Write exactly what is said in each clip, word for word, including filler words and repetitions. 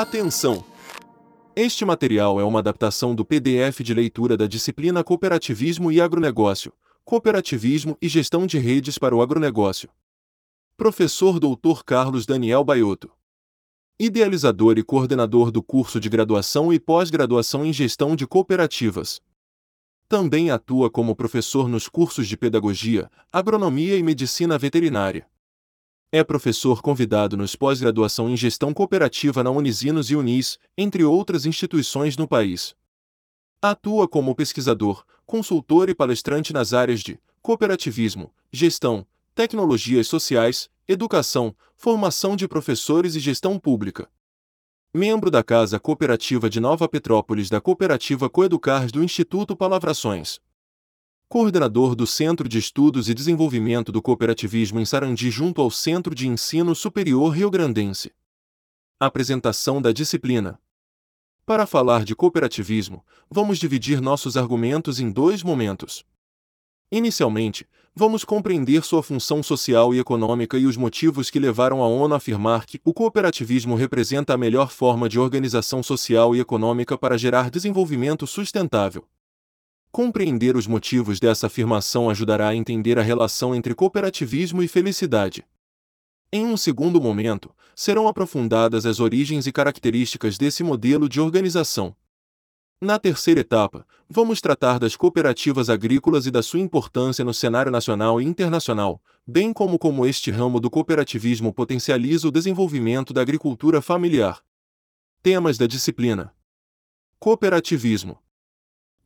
Atenção! Este material é uma adaptação do P D F de leitura da disciplina Cooperativismo e Agronegócio, Cooperativismo e Gestão de Redes para o Agronegócio. Professor doutor Carlos Daniel Baiotto. Idealizador e coordenador do curso de graduação e pós-graduação em Gestão de Cooperativas. Também atua como professor nos cursos de Pedagogia, Agronomia e Medicina Veterinária. É professor convidado nos pós-graduação em Gestão Cooperativa na Unisinos e Unis, entre outras instituições no país. Atua como pesquisador, consultor e palestrante nas áreas de Cooperativismo, Gestão, Tecnologias Sociais, Educação, Formação de Professores e Gestão Pública. Membro da Casa Cooperativa de Nova Petrópolis da Cooperativa Coeducar do Instituto Palavrações. Coordenador do Centro de Estudos e Desenvolvimento do Cooperativismo em Sarandi junto ao Centro de Ensino Superior Riograndense. Apresentação da disciplina. Para falar de cooperativismo, vamos dividir nossos argumentos em dois momentos. Inicialmente, vamos compreender sua função social e econômica e os motivos que levaram a ONU a afirmar que o cooperativismo representa a melhor forma de organização social e econômica para gerar desenvolvimento sustentável. Compreender os motivos dessa afirmação ajudará a entender a relação entre cooperativismo e felicidade. Em um segundo momento, serão aprofundadas as origens e características desse modelo de organização. Na terceira etapa, vamos tratar das cooperativas agrícolas e da sua importância no cenário nacional e internacional, bem como como este ramo do cooperativismo potencializa o desenvolvimento da agricultura familiar. Temas da disciplina: Cooperativismo.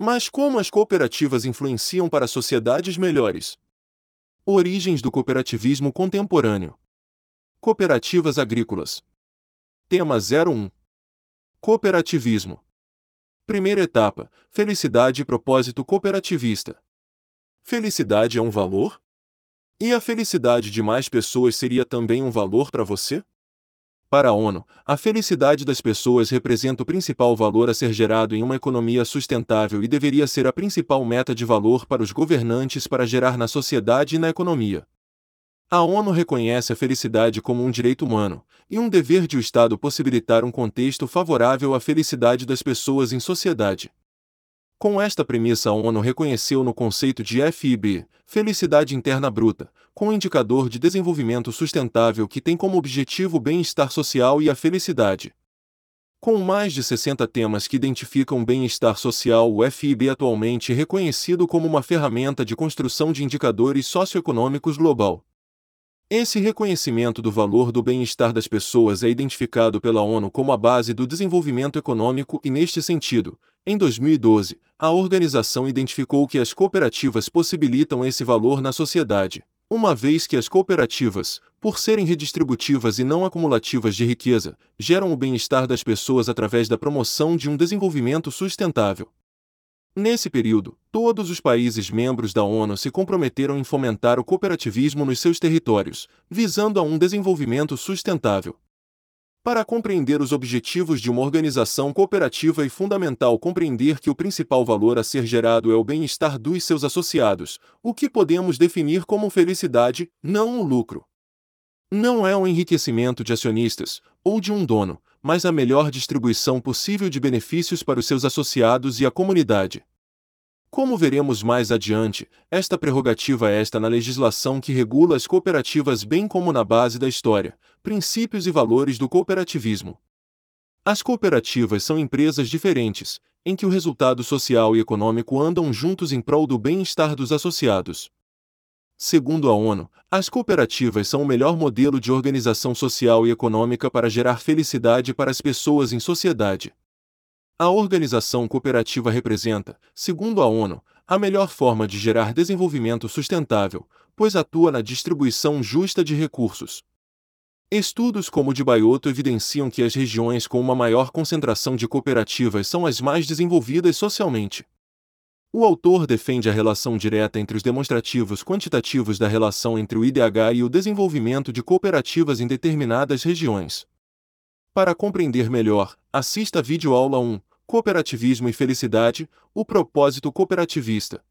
Mas como as cooperativas influenciam para sociedades melhores? Origens do cooperativismo contemporâneo. Cooperativas agrícolas. Tema zero um. Cooperativismo. Primeira etapa, felicidade e propósito cooperativista. Felicidade é um valor? E a felicidade de mais pessoas seria também um valor para você? Para a ONU, a felicidade das pessoas representa o principal valor a ser gerado em uma economia sustentável e deveria ser a principal meta de valor para os governantes para gerar na sociedade e na economia. A ONU reconhece a felicidade como um direito humano, e um dever de o Estado possibilitar um contexto favorável à felicidade das pessoas em sociedade. Com esta premissa, a ONU reconheceu no conceito de F I B, Felicidade Interna Bruta, como indicador de desenvolvimento sustentável que tem como objetivo o bem-estar social e a felicidade. Com mais de sessenta temas que identificam o bem-estar social, o F I B atualmente é reconhecido como uma ferramenta de construção de indicadores socioeconômicos global. Esse reconhecimento do valor do bem-estar das pessoas é identificado pela ONU como a base do desenvolvimento econômico e, neste sentido, em dois mil e doze, a organização identificou que as cooperativas possibilitam esse valor na sociedade, uma vez que as cooperativas, por serem redistributivas e não acumulativas de riqueza, geram o bem-estar das pessoas através da promoção de um desenvolvimento sustentável. Nesse período, todos os países membros da ONU se comprometeram em fomentar o cooperativismo nos seus territórios, visando a um desenvolvimento sustentável. Para compreender os objetivos de uma organização cooperativa é fundamental compreender que o principal valor a ser gerado é o bem-estar dos seus associados, o que podemos definir como felicidade, não o lucro. Não é o enriquecimento de acionistas, ou de um dono, mas a melhor distribuição possível de benefícios para os seus associados e a comunidade. Como veremos mais adiante, esta prerrogativa é esta na legislação que regula as cooperativas bem como na base da história, princípios e valores do cooperativismo. As cooperativas são empresas diferentes, em que o resultado social e econômico andam juntos em prol do bem-estar dos associados. Segundo a ONU, as cooperativas são o melhor modelo de organização social e econômica para gerar felicidade para as pessoas em sociedade. A organização cooperativa representa, segundo a ONU, a melhor forma de gerar desenvolvimento sustentável, pois atua na distribuição justa de recursos. Estudos como o de Baiotto evidenciam que as regiões com uma maior concentração de cooperativas são as mais desenvolvidas socialmente. O autor defende a relação direta entre os demonstrativos quantitativos da relação entre o I D H e o desenvolvimento de cooperativas em determinadas regiões. Para compreender melhor, assista a videoaula um, Cooperativismo e Felicidade, o propósito cooperativista.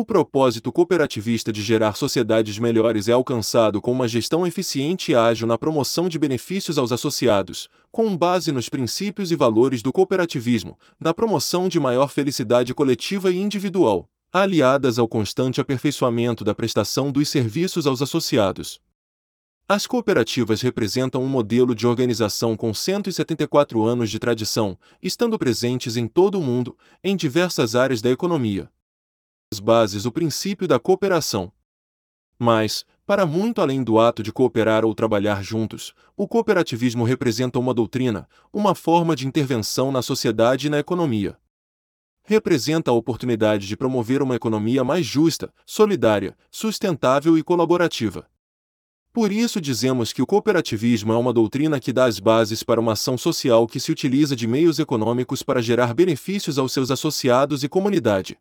O propósito cooperativista de gerar sociedades melhores é alcançado com uma gestão eficiente e ágil na promoção de benefícios aos associados, com base nos princípios e valores do cooperativismo, na promoção de maior felicidade coletiva e individual, aliadas ao constante aperfeiçoamento da prestação dos serviços aos associados. As cooperativas representam um modelo de organização com cento e setenta e quatro anos de tradição, estando presentes em todo o mundo, em diversas áreas da economia. As bases o princípio da cooperação. Mas, para muito além do ato de cooperar ou trabalhar juntos, o cooperativismo representa uma doutrina, uma forma de intervenção na sociedade e na economia. Representa a oportunidade de promover uma economia mais justa, solidária, sustentável e colaborativa. Por isso dizemos que o cooperativismo é uma doutrina que dá as bases para uma ação social que se utiliza de meios econômicos para gerar benefícios aos seus associados e comunidade.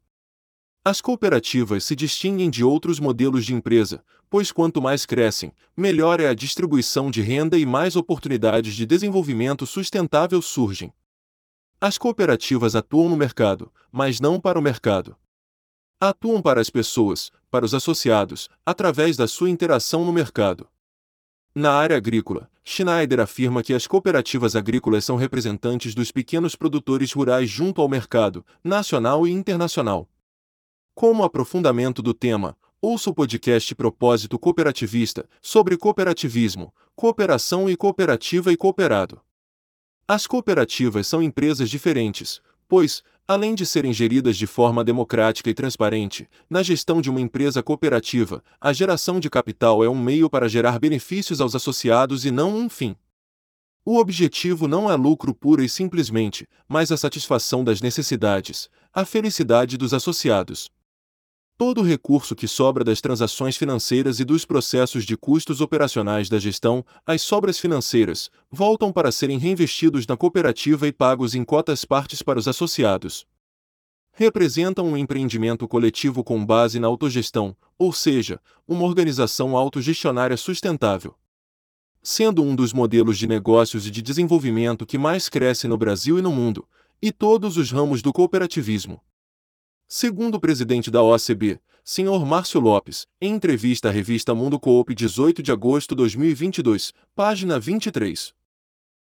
As cooperativas se distinguem de outros modelos de empresa, pois quanto mais crescem, melhor é a distribuição de renda e mais oportunidades de desenvolvimento sustentável surgem. As cooperativas atuam no mercado, mas não para o mercado. Atuam para as pessoas, para os associados, através da sua interação no mercado. Na área agrícola, Schneider afirma que as cooperativas agrícolas são representantes dos pequenos produtores rurais junto ao mercado, nacional e internacional. Como aprofundamento do tema, ouça o podcast Propósito Cooperativista, sobre cooperativismo, cooperação e cooperativa e cooperado. As cooperativas são empresas diferentes, pois, além de serem geridas de forma democrática e transparente, na gestão de uma empresa cooperativa, a geração de capital é um meio para gerar benefícios aos associados e não um fim. O objetivo não é lucro puro e simplesmente, mas a satisfação das necessidades, a felicidade dos associados. Todo o recurso que sobra das transações financeiras e dos processos de custos operacionais da gestão, as sobras financeiras, voltam para serem reinvestidos na cooperativa e pagos em cotas partes para os associados. Representam um empreendimento coletivo com base na autogestão, ou seja, uma organização autogestionária sustentável. Sendo um dos modelos de negócios e de desenvolvimento que mais cresce no Brasil e no mundo, e todos os ramos do cooperativismo. Segundo o presidente da O C B, senhor Márcio Lopes, em entrevista à revista Mundo Coop dezoito de agosto de dois mil e vinte e dois, página vinte e três.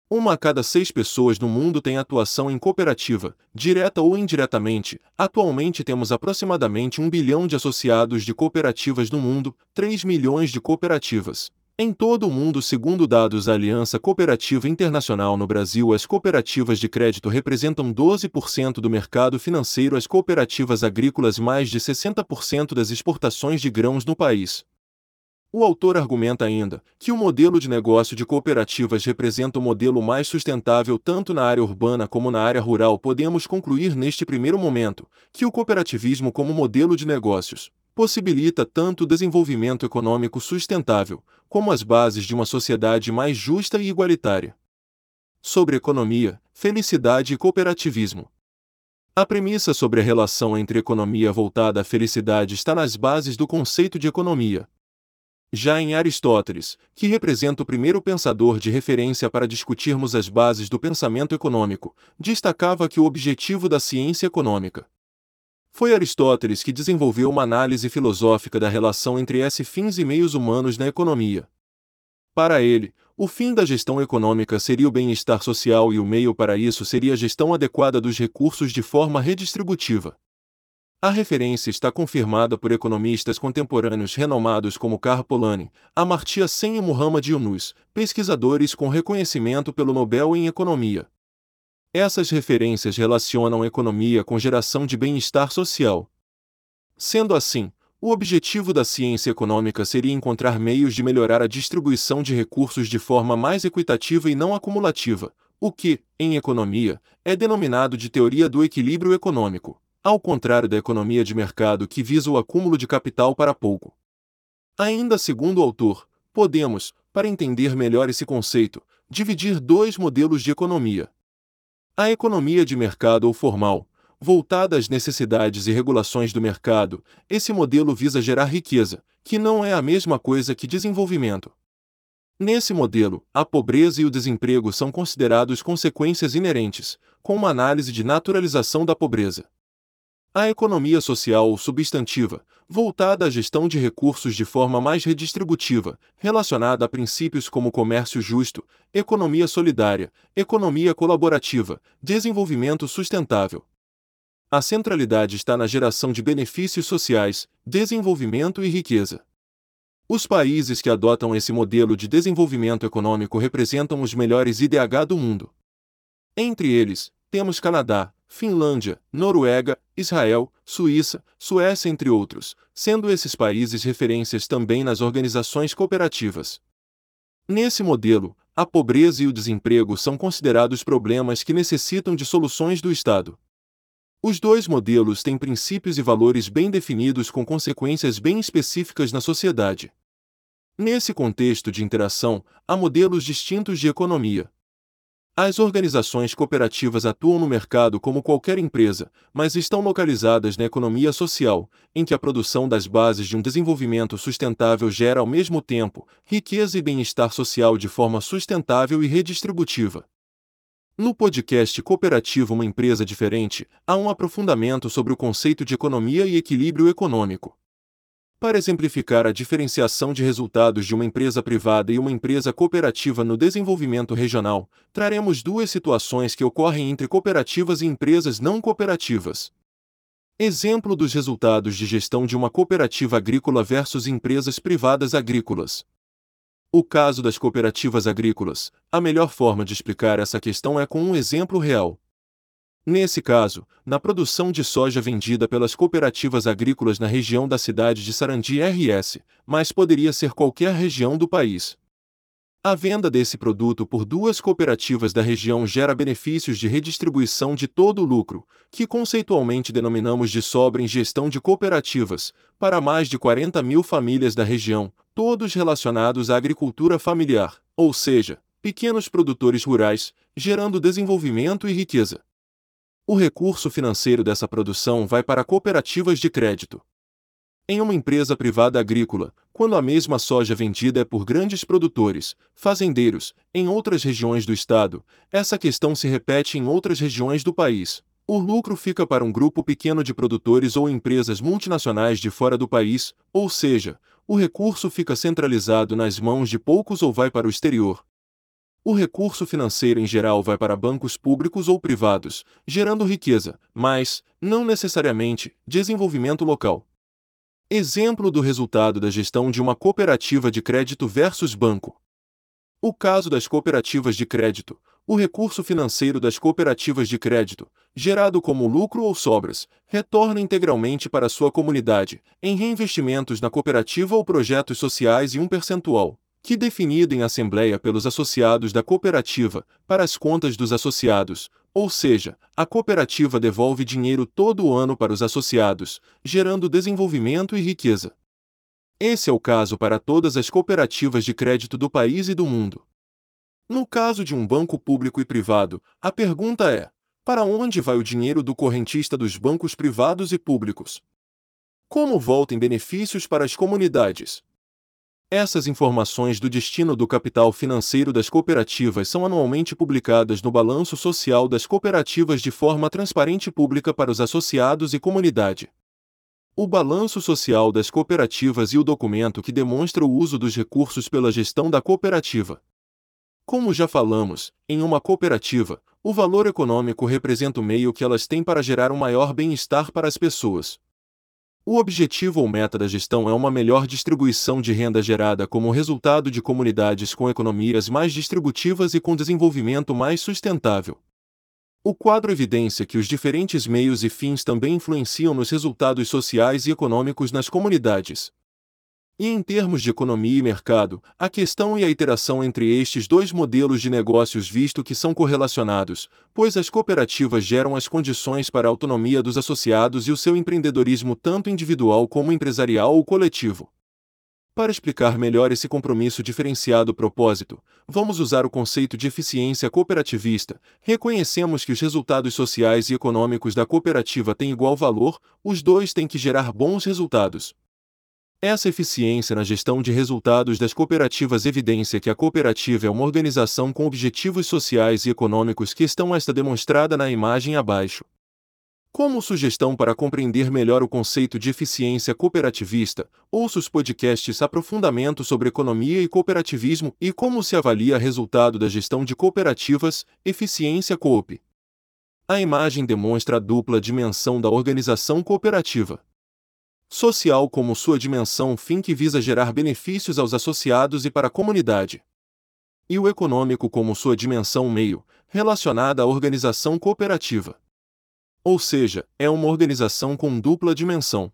Uma a cada seis pessoas no mundo tem atuação em cooperativa, direta ou indiretamente. Atualmente temos aproximadamente um bilhão de associados de cooperativas no mundo, três milhões de cooperativas. Em todo o mundo, segundo dados da Aliança Cooperativa Internacional no Brasil, as cooperativas de crédito representam doze por cento do mercado financeiro, as cooperativas agrícolas mais de sessenta por cento das exportações de grãos no país. O autor argumenta ainda que o modelo de negócio de cooperativas representa o modelo mais sustentável tanto na área urbana como na área rural. Podemos concluir neste primeiro momento que o cooperativismo como modelo de negócios possibilita tanto o desenvolvimento econômico sustentável, como as bases de uma sociedade mais justa e igualitária. Sobre economia, felicidade e cooperativismo. A premissa sobre a relação entre economia voltada à felicidade está nas bases do conceito de economia. Já em Aristóteles, que representa o primeiro pensador de referência para discutirmos as bases do pensamento econômico, destacava que o objetivo da ciência econômica foi Aristóteles que desenvolveu uma análise filosófica da relação entre esses fins e meios humanos na economia. Para ele, o fim da gestão econômica seria o bem-estar social e o meio para isso seria a gestão adequada dos recursos de forma redistributiva. A referência está confirmada por economistas contemporâneos renomados como Karl Polanyi, Amartya Sen e Muhammad Yunus, pesquisadores com reconhecimento pelo Nobel em Economia. Essas referências relacionam a economia com geração de bem-estar social. Sendo assim, o objetivo da ciência econômica seria encontrar meios de melhorar a distribuição de recursos de forma mais equitativa e não acumulativa, o que, em economia, é denominado de teoria do equilíbrio econômico, ao contrário da economia de mercado que visa o acúmulo de capital para pouco. Ainda segundo o autor, podemos, para entender melhor esse conceito, dividir dois modelos de economia. A economia de mercado ou formal, voltada às necessidades e regulações do mercado, esse modelo visa gerar riqueza, que não é a mesma coisa que desenvolvimento. Nesse modelo, a pobreza e o desemprego são considerados consequências inerentes, com uma análise de naturalização da pobreza. A economia social ou substantiva, voltada à gestão de recursos de forma mais redistributiva, relacionada a princípios como comércio justo, economia solidária, economia colaborativa, desenvolvimento sustentável. A centralidade está na geração de benefícios sociais, desenvolvimento e riqueza. Os países que adotam esse modelo de desenvolvimento econômico representam os melhores I D H do mundo. Entre eles, temos Canadá, Finlândia, Noruega, Israel, Suíça, Suécia, entre outros, sendo esses países referências também nas organizações cooperativas. Nesse modelo, a pobreza e o desemprego são considerados problemas que necessitam de soluções do Estado. Os dois modelos têm princípios e valores bem definidos com consequências bem específicas na sociedade. Nesse contexto de interação, há modelos distintos de economia. As organizações cooperativas atuam no mercado como qualquer empresa, mas estão localizadas na economia social, em que a produção das bases de um desenvolvimento sustentável gera ao mesmo tempo riqueza e bem-estar social de forma sustentável e redistributiva. No podcast Cooperativo Uma Empresa Diferente, há um aprofundamento sobre o conceito de economia e equilíbrio econômico. Para exemplificar a diferenciação de resultados de uma empresa privada e uma empresa cooperativa no desenvolvimento regional, traremos duas situações que ocorrem entre cooperativas e empresas não cooperativas. Exemplo dos resultados de gestão de uma cooperativa agrícola versus empresas privadas agrícolas. O caso das cooperativas agrícolas, a melhor forma de explicar essa questão é com um exemplo real. Nesse caso, na produção de soja vendida pelas cooperativas agrícolas na região da cidade de Sarandi R S, mas poderia ser qualquer região do país. A venda desse produto por duas cooperativas da região gera benefícios de redistribuição de todo o lucro, que conceitualmente denominamos de sobra em gestão de cooperativas, para mais de quarenta mil famílias da região, todos relacionados à agricultura familiar, ou seja, pequenos produtores rurais, gerando desenvolvimento e riqueza. O recurso financeiro dessa produção vai para cooperativas de crédito. Em uma empresa privada agrícola, quando a mesma soja vendida é por grandes produtores, fazendeiros, em outras regiões do estado, essa questão se repete em outras regiões do país. O lucro fica para um grupo pequeno de produtores ou empresas multinacionais de fora do país, ou seja, o recurso fica centralizado nas mãos de poucos ou vai para o exterior. O recurso financeiro em geral vai para bancos públicos ou privados, gerando riqueza, mas, não necessariamente, desenvolvimento local. Exemplo do resultado da gestão de uma cooperativa de crédito versus banco. O caso das cooperativas de crédito, o recurso financeiro das cooperativas de crédito, gerado como lucro ou sobras, retorna integralmente para sua comunidade, em reinvestimentos na cooperativa ou projetos sociais e um percentual, que definido em assembleia pelos associados da cooperativa, para as contas dos associados, ou seja, a cooperativa devolve dinheiro todo ano para os associados, gerando desenvolvimento e riqueza. Esse é o caso para todas as cooperativas de crédito do país e do mundo. No caso de um banco público e privado, a pergunta é: para onde vai o dinheiro do correntista dos bancos privados e públicos? Como volta em benefícios para as comunidades? Essas informações do destino do capital financeiro das cooperativas são anualmente publicadas no Balanço Social das Cooperativas de forma transparente e pública para os associados e comunidade. O Balanço Social das Cooperativas e o documento que demonstra o uso dos recursos pela gestão da cooperativa. Como já falamos, em uma cooperativa, o valor econômico representa o meio que elas têm para gerar um maior bem-estar para as pessoas. O objetivo ou meta da gestão é uma melhor distribuição de renda gerada como resultado de comunidades com economias mais distributivas e com desenvolvimento mais sustentável. O quadro evidencia que os diferentes meios e fins também influenciam nos resultados sociais e econômicos nas comunidades. E em termos de economia e mercado, a questão é a interação entre estes dois modelos de negócios, visto que são correlacionados, pois as cooperativas geram as condições para a autonomia dos associados e o seu empreendedorismo tanto individual como empresarial ou coletivo. Para explicar melhor esse compromisso diferenciado propósito, vamos usar o conceito de eficiência cooperativista. Reconhecemos que os resultados sociais e econômicos da cooperativa têm igual valor, os dois têm que gerar bons resultados. Essa eficiência na gestão de resultados das cooperativas evidencia que a cooperativa é uma organização com objetivos sociais e econômicos que estão esta demonstrada na imagem abaixo. Como sugestão para compreender melhor o conceito de eficiência cooperativista, ouça os podcasts Aprofundamento sobre Economia e Cooperativismo e Como se avalia o resultado da gestão de cooperativas, Eficiência Coop. A imagem demonstra a dupla dimensão da organização cooperativa. Social como sua dimensão fim que visa gerar benefícios aos associados e para a comunidade. E o econômico como sua dimensão meio, relacionada à organização cooperativa. Ou seja, é uma organização com dupla dimensão.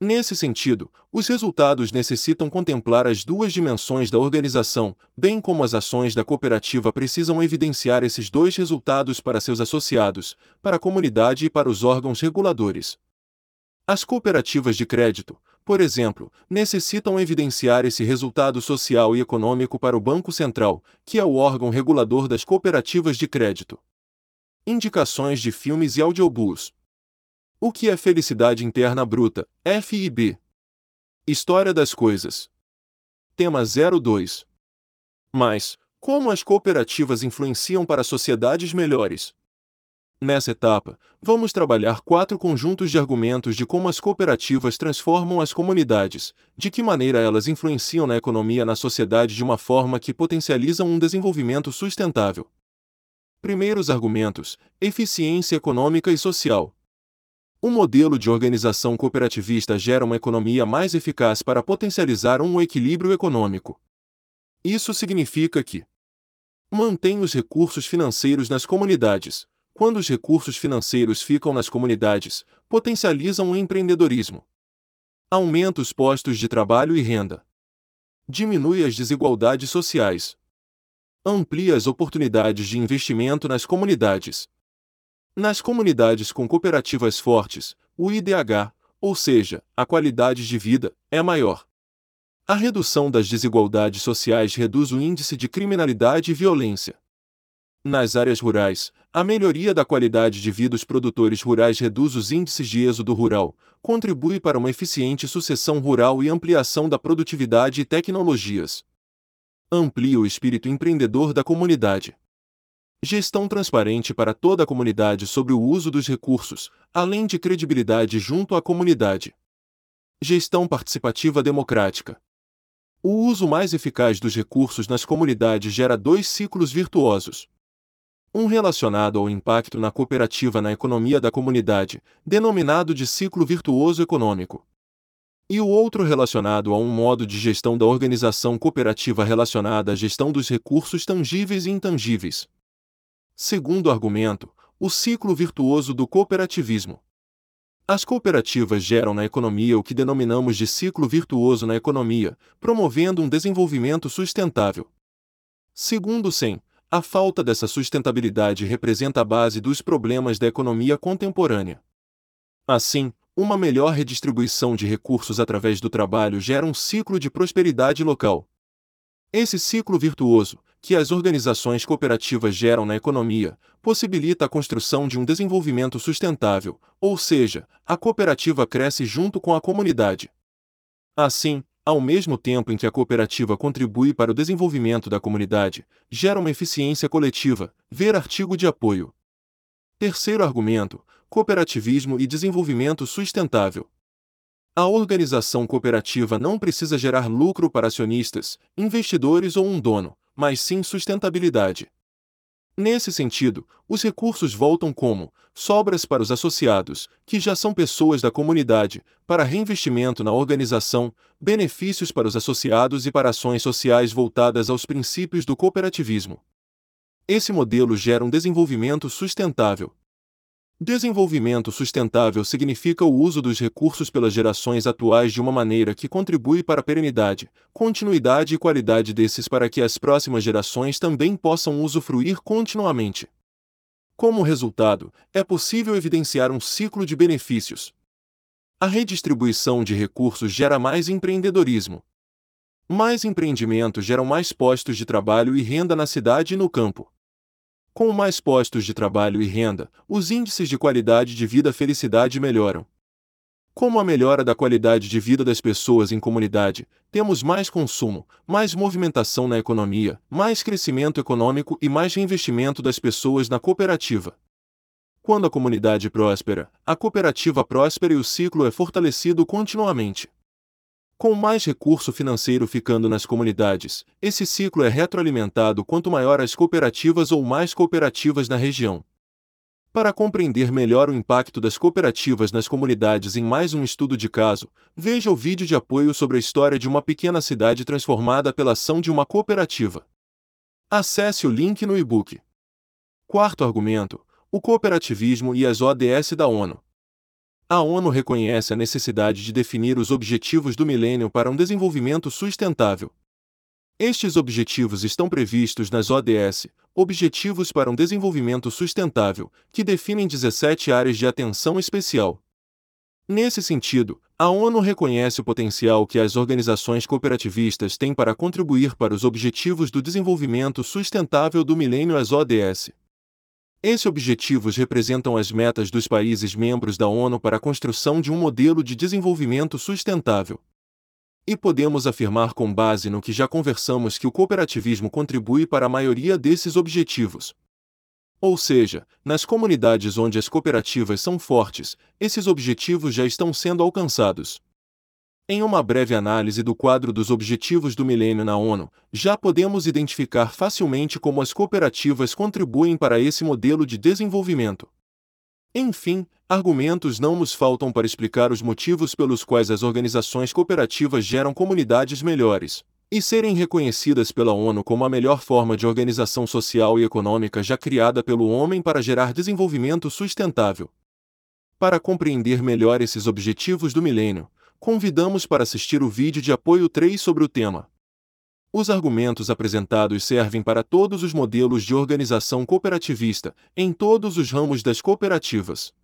Nesse sentido, os resultados necessitam contemplar as duas dimensões da organização, bem como as ações da cooperativa precisam evidenciar esses dois resultados para seus associados, para a comunidade e para os órgãos reguladores. As cooperativas de crédito, por exemplo, necessitam evidenciar esse resultado social e econômico para o Banco Central, que é o órgão regulador das cooperativas de crédito. Indicações de filmes e audiobooks. O que é felicidade interna bruta, F I B? História das coisas. Tema zero dois. Mas, como as cooperativas influenciam para sociedades melhores? Nessa etapa, vamos trabalhar quatro conjuntos de argumentos de como as cooperativas transformam as comunidades, de que maneira elas influenciam na economia e na sociedade de uma forma que potencializa um desenvolvimento sustentável. Primeiros argumentos: eficiência econômica e social. Um modelo de organização cooperativista gera uma economia mais eficaz para potencializar um equilíbrio econômico. Isso significa que mantém os recursos financeiros nas comunidades. Quando os recursos financeiros ficam nas comunidades, potencializam o empreendedorismo. Aumenta os postos de trabalho e renda. Diminui as desigualdades sociais. Amplia as oportunidades de investimento nas comunidades. Nas comunidades com cooperativas fortes, o I D H, ou seja, a qualidade de vida, é maior. A redução das desigualdades sociais reduz o índice de criminalidade e violência. Nas áreas rurais, a melhoria da qualidade de vida dos produtores rurais reduz os índices de êxodo rural, contribui para uma eficiente sucessão rural e ampliação da produtividade e tecnologias. Amplia o espírito empreendedor da comunidade. Gestão transparente para toda a comunidade sobre o uso dos recursos, além de credibilidade junto à comunidade. Gestão participativa democrática. O uso mais eficaz dos recursos nas comunidades gera dois ciclos virtuosos. Um relacionado ao impacto na cooperativa na economia da comunidade, denominado de ciclo virtuoso econômico. E o outro relacionado a um modo de gestão da organização cooperativa relacionada à gestão dos recursos tangíveis e intangíveis. Segundo argumento, o ciclo virtuoso do cooperativismo. As cooperativas geram na economia o que denominamos de ciclo virtuoso na economia, promovendo um desenvolvimento sustentável. Segundo Sen, a falta dessa sustentabilidade representa a base dos problemas da economia contemporânea. Assim, uma melhor redistribuição de recursos através do trabalho gera um ciclo de prosperidade local. Esse ciclo virtuoso, que as organizações cooperativas geram na economia, possibilita a construção de um desenvolvimento sustentável, ou seja, a cooperativa cresce junto com a comunidade. Assim, ao mesmo tempo em que a cooperativa contribui para o desenvolvimento da comunidade, gera uma eficiência coletiva, ver artigo de apoio. Terceiro argumento: cooperativismo e desenvolvimento sustentável. A organização cooperativa não precisa gerar lucro para acionistas, investidores ou um dono, mas sim sustentabilidade. Nesse sentido, os recursos voltam como sobras para os associados, que já são pessoas da comunidade, para reinvestimento na organização, benefícios para os associados e para ações sociais voltadas aos princípios do cooperativismo. Esse modelo gera um desenvolvimento sustentável. Desenvolvimento sustentável significa o uso dos recursos pelas gerações atuais de uma maneira que contribui para a perenidade, continuidade e qualidade desses para que as próximas gerações também possam usufruir continuamente. Como resultado, é possível evidenciar um ciclo de benefícios. A redistribuição de recursos gera mais empreendedorismo. Mais empreendimentos geram mais postos de trabalho e renda na cidade e no campo. Com mais postos de trabalho e renda, os índices de qualidade de vida e felicidade melhoram. Como a melhora da qualidade de vida das pessoas em comunidade, temos mais consumo, mais movimentação na economia, mais crescimento econômico e mais reinvestimento das pessoas na cooperativa. Quando a comunidade próspera, a cooperativa próspera e o ciclo é fortalecido continuamente. Com mais recurso financeiro ficando nas comunidades, esse ciclo é retroalimentado quanto maior as cooperativas ou mais cooperativas na região. Para compreender melhor o impacto das cooperativas nas comunidades em mais um estudo de caso, veja o vídeo de apoio sobre a história de uma pequena cidade transformada pela ação de uma cooperativa. Acesse o link no e-book. Quarto argumento: o cooperativismo e as O D S da ONU. A ONU reconhece a necessidade de definir os objetivos do milênio para um desenvolvimento sustentável. Estes objetivos estão previstos nas O D S, Objetivos para um Desenvolvimento Sustentável, que definem dezessete áreas de atenção especial. Nesse sentido, a ONU reconhece o potencial que as organizações cooperativistas têm para contribuir para os Objetivos do Desenvolvimento Sustentável do Milênio, as O D S. Esses objetivos representam as metas dos países membros da ONU para a construção de um modelo de desenvolvimento sustentável. E podemos afirmar com base no que já conversamos que o cooperativismo contribui para a maioria desses objetivos. Ou seja, nas comunidades onde as cooperativas são fortes, esses objetivos já estão sendo alcançados. Em uma breve análise do quadro dos Objetivos do Milênio na ONU, já podemos identificar facilmente como as cooperativas contribuem para esse modelo de desenvolvimento. Enfim, argumentos não nos faltam para explicar os motivos pelos quais as organizações cooperativas geram comunidades melhores, e serem reconhecidas pela ONU como a melhor forma de organização social e econômica já criada pelo homem para gerar desenvolvimento sustentável. Para compreender melhor esses objetivos do milênio, convidamos para assistir o vídeo de apoio três sobre o tema. Os argumentos apresentados servem para todos os modelos de organização cooperativista, em todos os ramos das cooperativas.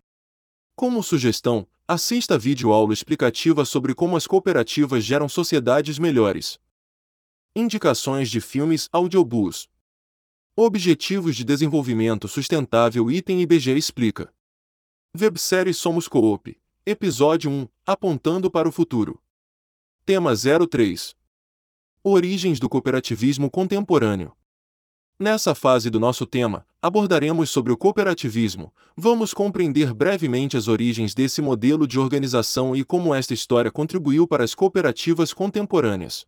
Como sugestão, assista a vídeo-aula explicativa sobre como as cooperativas geram sociedades melhores. Indicações de filmes, audiobooks. Objetivos de Desenvolvimento Sustentável, item I B G E explica. Websérie Somos Coop, Episódio um, Apontando para o Futuro. Tema zero três. Origens do Cooperativismo Contemporâneo. Nessa fase do nosso tema, abordaremos sobre o cooperativismo. Vamos compreender brevemente as origens desse modelo de organização e como esta história contribuiu para as cooperativas contemporâneas.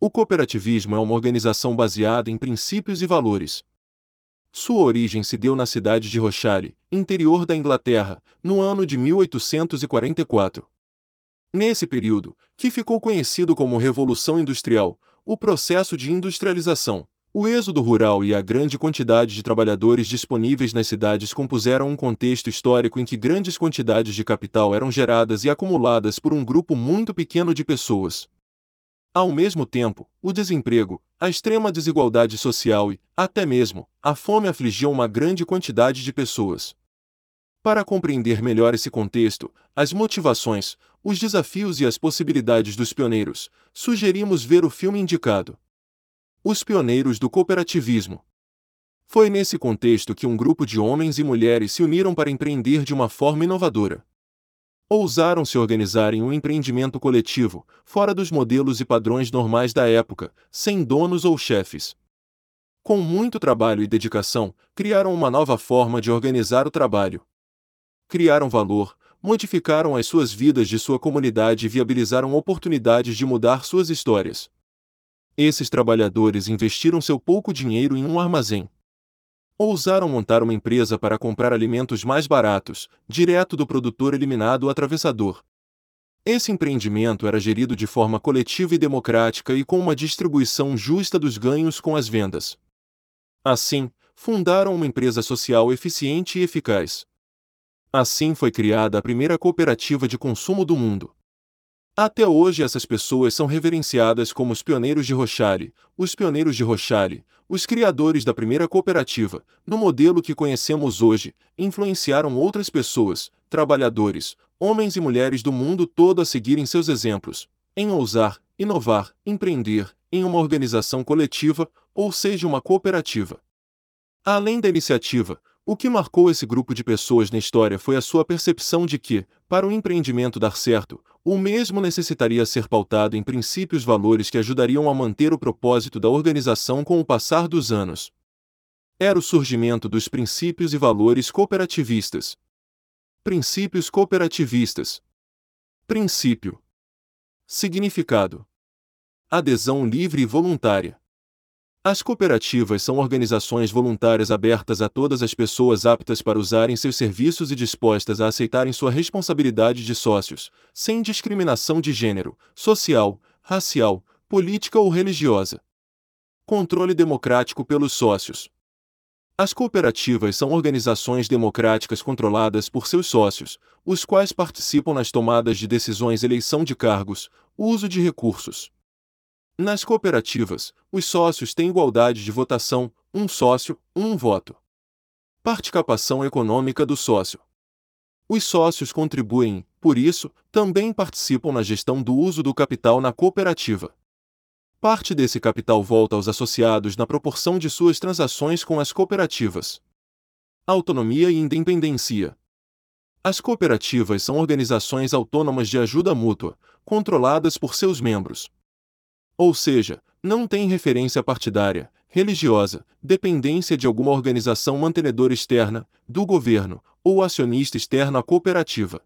O cooperativismo é uma organização baseada em princípios e valores. Sua origem se deu na cidade de Rochdale, interior da Inglaterra, no ano de mil oitocentos e quarenta e quatro. Nesse período, que ficou conhecido como Revolução Industrial, o processo de industrialização, o êxodo rural e a grande quantidade de trabalhadores disponíveis nas cidades compuseram um contexto histórico em que grandes quantidades de capital eram geradas e acumuladas por um grupo muito pequeno de pessoas. Ao mesmo tempo, o desemprego, a extrema desigualdade social e, até mesmo, a fome afligiam uma grande quantidade de pessoas. Para compreender melhor esse contexto, as motivações, os desafios e as possibilidades dos pioneiros, sugerimos ver o filme indicado. Os Pioneiros do Cooperativismo. Foi nesse contexto que um grupo de homens e mulheres se uniram para empreender de uma forma inovadora. Ousaram se organizar em um empreendimento coletivo, fora dos modelos e padrões normais da época, sem donos ou chefes. Com muito trabalho e dedicação, criaram uma nova forma de organizar o trabalho. Criaram valor, modificaram as suas vidas de sua comunidade e viabilizaram oportunidades de mudar suas histórias. Esses trabalhadores investiram seu pouco dinheiro em um armazém. Ousaram montar uma empresa para comprar alimentos mais baratos, direto do produtor eliminado ou atravessador. Esse empreendimento era gerido de forma coletiva e democrática e com uma distribuição justa dos ganhos com as vendas. Assim, fundaram uma empresa social eficiente e eficaz. Assim foi criada a primeira cooperativa de consumo do mundo. Até hoje essas pessoas são reverenciadas como os pioneiros de Rochdale, os pioneiros de Rochdale, os criadores da primeira cooperativa, no modelo que conhecemos hoje, influenciaram outras pessoas, trabalhadores, homens e mulheres do mundo todo a seguirem seus exemplos, em ousar, inovar, empreender, em uma organização coletiva, ou seja, uma cooperativa. Além da iniciativa, o que marcou esse grupo de pessoas na história foi a sua percepção de que, para o empreendimento dar certo, o mesmo necessitaria ser pautado em princípios e valores que ajudariam a manter o propósito da organização com o passar dos anos. era o surgimento dos princípios e valores cooperativistas. Princípios cooperativistas. Princípio. Significado. Adesão livre e voluntária. As cooperativas são organizações voluntárias abertas a todas as pessoas aptas para usarem seus serviços e dispostas a aceitarem sua responsabilidade de sócios, sem discriminação de gênero, social, racial, política ou religiosa. Controle democrático pelos sócios. As cooperativas são organizações democráticas controladas por seus sócios, os quais participam nas tomadas de decisões, eleição de cargos, uso de recursos. Nas cooperativas, os sócios têm igualdade de votação, um sócio, um voto. Participação econômica do sócio. Os sócios contribuem, por isso, também participam na gestão do uso do capital na cooperativa. Parte desse capital volta aos associados na proporção de suas transações com as cooperativas. Autonomia e independência. As cooperativas são organizações autônomas de ajuda mútua, controladas por seus membros. Ou seja, não tem referência partidária, religiosa, dependência de alguma organização mantenedora externa, do governo, ou acionista externo à cooperativa.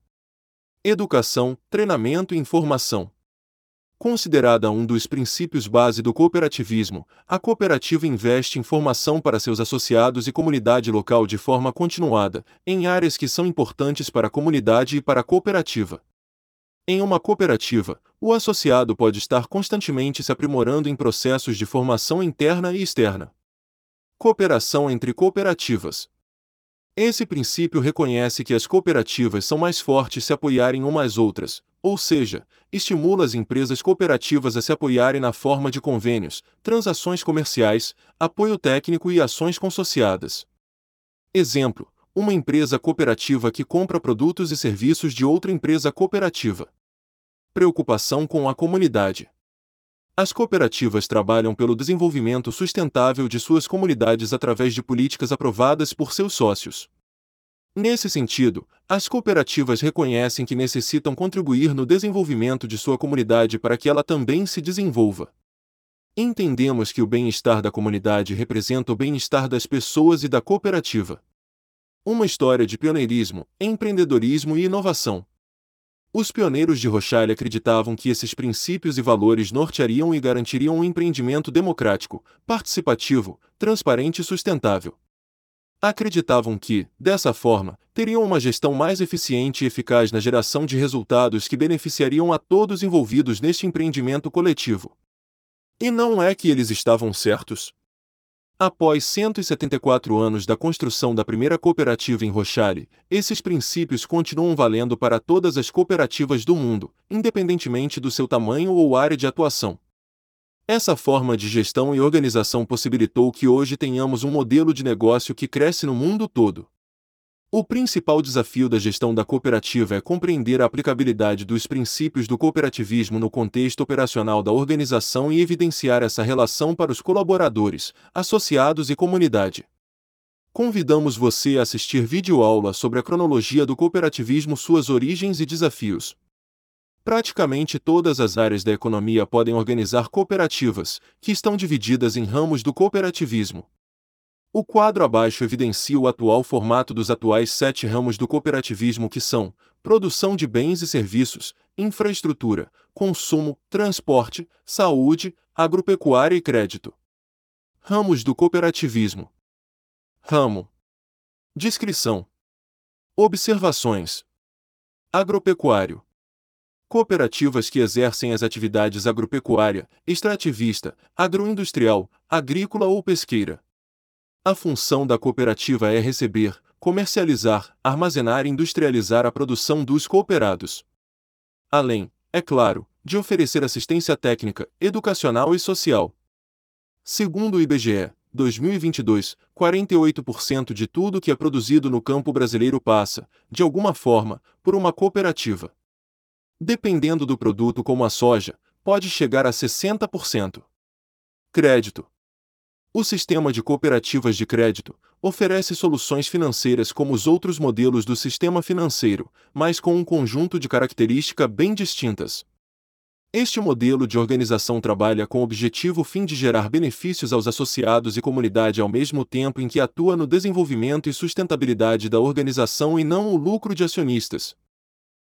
Educação, treinamento e informação. Considerada um dos princípios base do cooperativismo, a cooperativa investe em formação para seus associados e comunidade local de forma continuada, em áreas que são importantes para a comunidade e para a cooperativa. Em uma cooperativa, o associado pode estar constantemente se aprimorando em processos de formação interna e externa. Cooperação entre cooperativas. Esse princípio reconhece que as cooperativas são mais fortes se apoiarem umas às outras, ou seja, estimula as empresas cooperativas a se apoiarem na forma de convênios, transações comerciais, apoio técnico e ações consociadas. Exemplo. Uma empresa cooperativa que compra produtos e serviços de outra empresa cooperativa. Preocupação com a comunidade. As cooperativas trabalham pelo desenvolvimento sustentável de suas comunidades através de políticas aprovadas por seus sócios. Nesse sentido, as cooperativas reconhecem que necessitam contribuir no desenvolvimento de sua comunidade para que ela também se desenvolva. Entendemos que o bem-estar da comunidade representa o bem-estar das pessoas e da cooperativa. Uma história de pioneirismo, empreendedorismo e inovação. Os pioneiros de Rochdale acreditavam que esses princípios e valores norteariam e garantiriam um empreendimento democrático, participativo, transparente e sustentável. Acreditavam que, dessa forma, teriam uma gestão mais eficiente e eficaz na geração de resultados que beneficiariam a todos envolvidos neste empreendimento coletivo. E não é que eles estavam certos? Após cento e setenta e quatro anos da construção da primeira cooperativa em Rochdale, esses princípios continuam valendo para todas as cooperativas do mundo, independentemente do seu tamanho ou área de atuação. Essa forma de gestão e organização possibilitou que hoje tenhamos um modelo de negócio que cresce no mundo todo. O principal desafio da gestão da cooperativa é compreender a aplicabilidade dos princípios do cooperativismo no contexto operacional da organização e evidenciar essa relação para os colaboradores, associados e comunidade. Convidamos você a assistir videoaula sobre a cronologia do cooperativismo, suas origens e desafios. Praticamente todas as áreas da economia podem organizar cooperativas, que estão divididas em ramos do cooperativismo. O quadro abaixo evidencia o atual formato dos atuais sete ramos do cooperativismo, que são produção de bens e serviços, infraestrutura, consumo, transporte, saúde, agropecuária e crédito. Ramos do cooperativismo. Ramo. Descrição. Observações. Agropecuário. Cooperativas que exercem as atividades agropecuária, extrativista, agroindustrial, agrícola ou pesqueira. A função da cooperativa é receber, comercializar, armazenar e industrializar a produção dos cooperados. Além, é claro, de oferecer assistência técnica, educacional e social. Segundo o I B G E, dois mil e vinte e dois, quarenta e oito por cento de tudo que é produzido no campo brasileiro passa, de alguma forma, por uma cooperativa. Dependendo do produto, como a soja, pode chegar a sessenta por cento. Crédito. O sistema de cooperativas de crédito oferece soluções financeiras como os outros modelos do sistema financeiro, mas com um conjunto de características bem distintas. Este modelo de organização trabalha com o objetivo fim de gerar benefícios aos associados e comunidade ao mesmo tempo em que atua no desenvolvimento e sustentabilidade da organização e não o lucro de acionistas.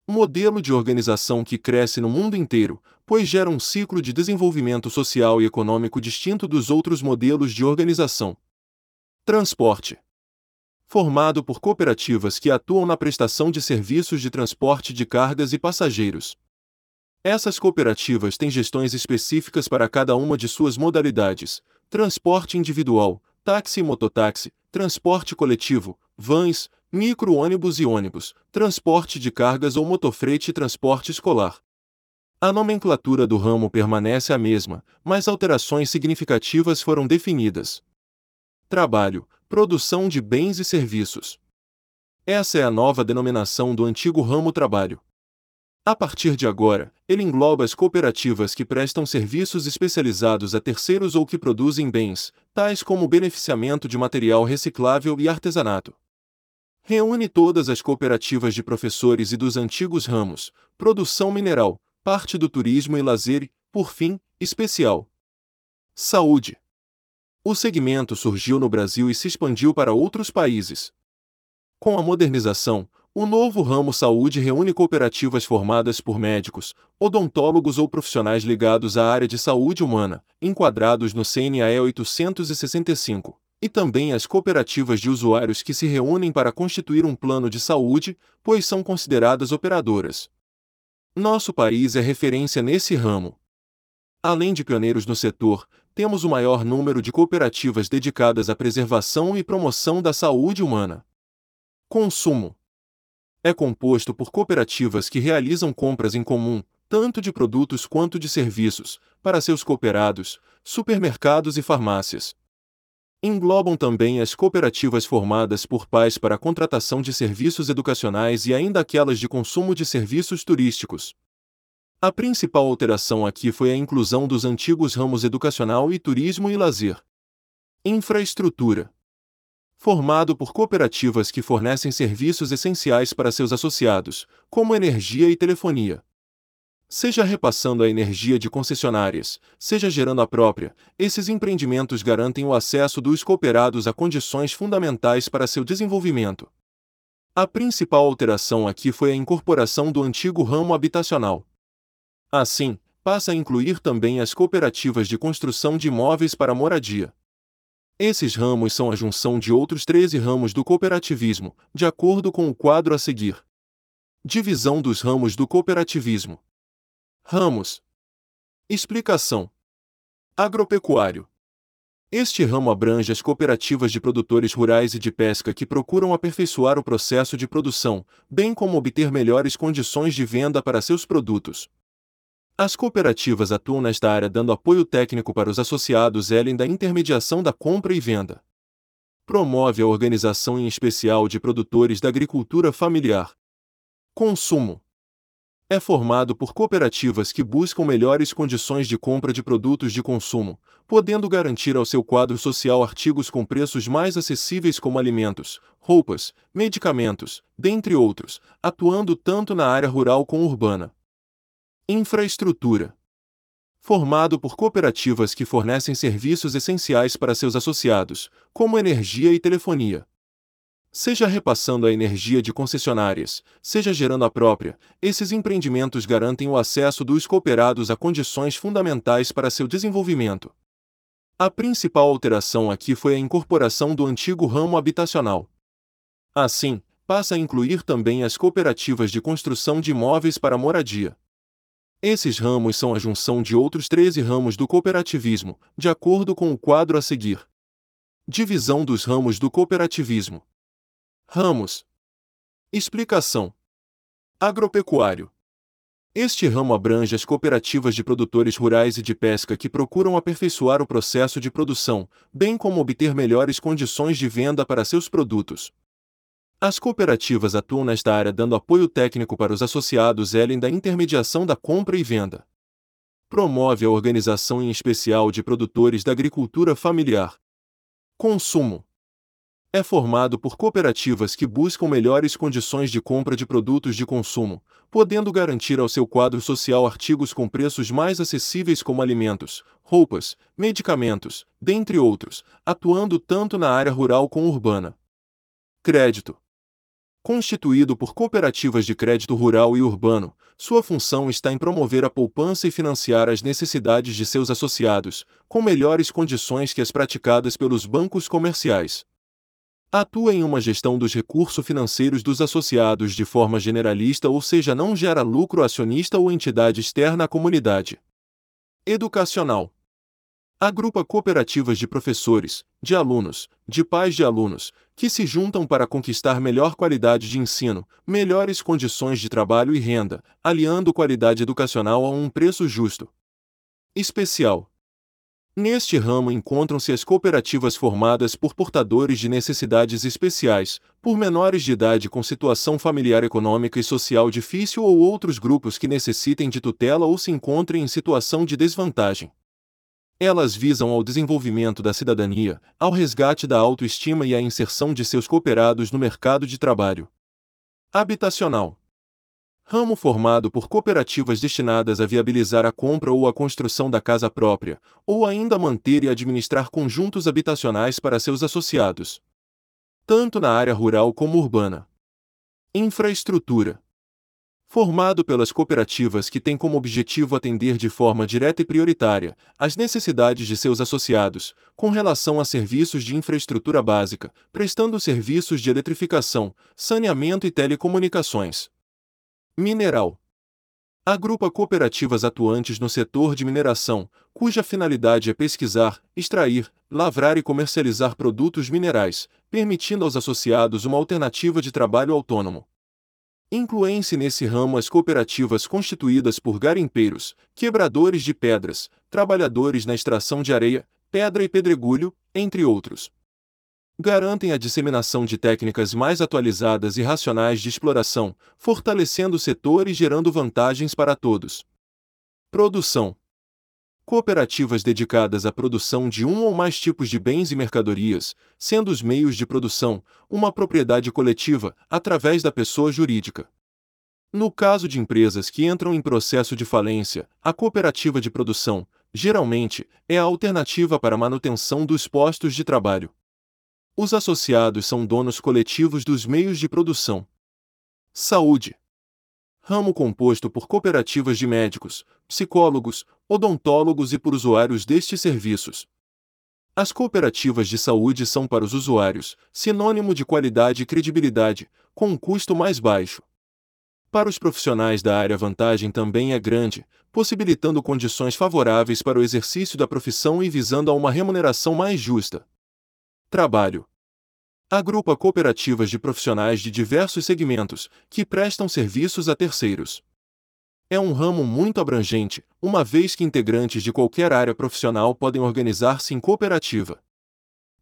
Um modelo de organização que cresce no mundo inteiro, pois gera um ciclo de desenvolvimento social e econômico distinto dos outros modelos de organização. Transporte. Formado por cooperativas que atuam na prestação de serviços de transporte de cargas e passageiros. Essas cooperativas têm gestões específicas para cada uma de suas modalidades: transporte individual, táxi e mototáxi, transporte coletivo, vans, micro-ônibus e ônibus, transporte de cargas ou motofrete e transporte escolar. A nomenclatura do ramo permanece a mesma, mas alterações significativas foram definidas. Trabalho, produção de bens e serviços. Essa é a nova denominação do antigo ramo trabalho. A partir de agora, ele engloba as cooperativas que prestam serviços especializados a terceiros ou que produzem bens, tais como o beneficiamento de material reciclável e artesanato. Reúne todas as cooperativas de professores e dos antigos ramos, produção mineral, parte do turismo e lazer e, por fim, especial. Saúde. O segmento surgiu no Brasil e se expandiu para outros países. Com a modernização, o novo ramo saúde reúne cooperativas formadas por médicos, odontólogos ou profissionais ligados à área de saúde humana, enquadrados no C N A E oitocentos e sessenta e cinco, e também as cooperativas de usuários que se reúnem para constituir um plano de saúde, pois são consideradas operadoras. Nosso país é referência nesse ramo. Além de pioneiros no setor, temos o maior número de cooperativas dedicadas à preservação e promoção da saúde humana. Consumo. É composto por cooperativas que realizam compras em comum, tanto de produtos quanto de serviços, para seus cooperados, supermercados e farmácias. Englobam também as cooperativas formadas por pais para a contratação de serviços educacionais e ainda aquelas de consumo de serviços turísticos. A principal alteração aqui foi a inclusão dos antigos ramos educacional e turismo e lazer. Infraestrutura. Formado por cooperativas que fornecem serviços essenciais para seus associados, como energia e telefonia. Seja repassando a energia de concessionárias, seja gerando a própria, esses empreendimentos garantem o acesso dos cooperados a condições fundamentais para seu desenvolvimento. A principal alteração aqui foi a incorporação do antigo ramo habitacional. Assim, passa a incluir também as cooperativas de construção de imóveis para moradia. Esses ramos são a junção de outros treze ramos do cooperativismo, de acordo com o quadro a seguir. Divisão dos ramos do cooperativismo. Ramos. Explicação. Agropecuário. Este ramo abrange as cooperativas de produtores rurais e de pesca que procuram aperfeiçoar o processo de produção, bem como obter melhores condições de venda para seus produtos. As cooperativas atuam nesta área dando apoio técnico para os associados além da intermediação da compra e venda. Promove a organização em especial de produtores da agricultura familiar. Consumo. É formado por cooperativas que buscam melhores condições de compra de produtos de consumo, podendo garantir ao seu quadro social artigos com preços mais acessíveis como alimentos, roupas, medicamentos, dentre outros, atuando tanto na área rural como urbana. Infraestrutura. Formado por cooperativas que fornecem serviços essenciais para seus associados, como energia e telefonia. Seja repassando a energia de concessionárias, seja gerando a própria, esses empreendimentos garantem o acesso dos cooperados a condições fundamentais para seu desenvolvimento. A principal alteração aqui foi a incorporação do antigo ramo habitacional. Assim, passa a incluir também as cooperativas de construção de imóveis para moradia. Esses ramos são a junção de outros treze ramos do cooperativismo, de acordo com o quadro a seguir. Divisão dos ramos do cooperativismo. Ramos. Explicação. Agropecuário. Este ramo abrange as cooperativas de produtores rurais e de pesca que procuram aperfeiçoar o processo de produção, bem como obter melhores condições de venda para seus produtos. As cooperativas atuam nesta área dando apoio técnico para os associados além da intermediação da compra e venda. Promove a organização em especial de produtores da agricultura familiar. Consumo. é formado por cooperativas que buscam melhores condições de compra de produtos de consumo, podendo garantir ao seu quadro social artigos com preços mais acessíveis como alimentos, roupas, medicamentos, dentre outros, atuando tanto na área rural como urbana. Crédito. Constituído por cooperativas de crédito rural e urbano, sua função está em promover a poupança e financiar as necessidades de seus associados, com melhores condições que as praticadas pelos bancos comerciais. Atua em uma gestão dos recursos financeiros dos associados de forma generalista, ou seja, não gera lucro acionista ou entidade externa à comunidade. Educacional. Agrupa cooperativas de professores, de alunos, de pais de alunos, que se juntam para conquistar melhor qualidade de ensino, melhores condições de trabalho e renda, aliando qualidade educacional a um preço justo. Especial. Neste ramo encontram-se as cooperativas formadas por portadores de necessidades especiais, por menores de idade com situação familiar econômica e social difícil ou outros grupos que necessitem de tutela ou se encontrem em situação de desvantagem. Elas visam ao desenvolvimento da cidadania, ao resgate da autoestima e à inserção de seus cooperados no mercado de trabalho. Habitacional. Ramo formado por cooperativas destinadas a viabilizar a compra ou a construção da casa própria, ou ainda manter e administrar conjuntos habitacionais para seus associados, tanto na área rural como urbana. Infraestrutura. Formado pelas cooperativas que têm como objetivo atender de forma direta e prioritária as necessidades de seus associados, com relação a serviços de infraestrutura básica, prestando serviços de eletrificação, saneamento e telecomunicações. Mineral. Agrupa cooperativas atuantes no setor de mineração, cuja finalidade é pesquisar, extrair, lavrar e comercializar produtos minerais, permitindo aos associados uma alternativa de trabalho autônomo. Incluem-se nesse ramo as cooperativas constituídas por garimpeiros, quebradores de pedras, trabalhadores na extração de areia, pedra e pedregulho, entre outros. Garantem a disseminação de técnicas mais atualizadas e racionais de exploração, fortalecendo o setor e gerando vantagens para todos. Produção. Cooperativas dedicadas à produção de um ou mais tipos de bens e mercadorias, sendo os meios de produção uma propriedade coletiva, através da pessoa jurídica. No caso de empresas que entram em processo de falência, a cooperativa de produção, geralmente, é a alternativa para a manutenção dos postos de trabalho. Os associados são donos coletivos dos meios de produção. Saúde. Ramo composto por cooperativas de médicos, psicólogos, odontólogos e por usuários destes serviços. As cooperativas de saúde são para os usuários sinônimo de qualidade e credibilidade, com um custo mais baixo. Para os profissionais da área, a vantagem também é grande, possibilitando condições favoráveis para o exercício da profissão e visando a uma remuneração mais justa. Trabalho. Agrupa cooperativas de profissionais de diversos segmentos, que prestam serviços a terceiros. É um ramo muito abrangente, uma vez que integrantes de qualquer área profissional podem organizar-se em cooperativa.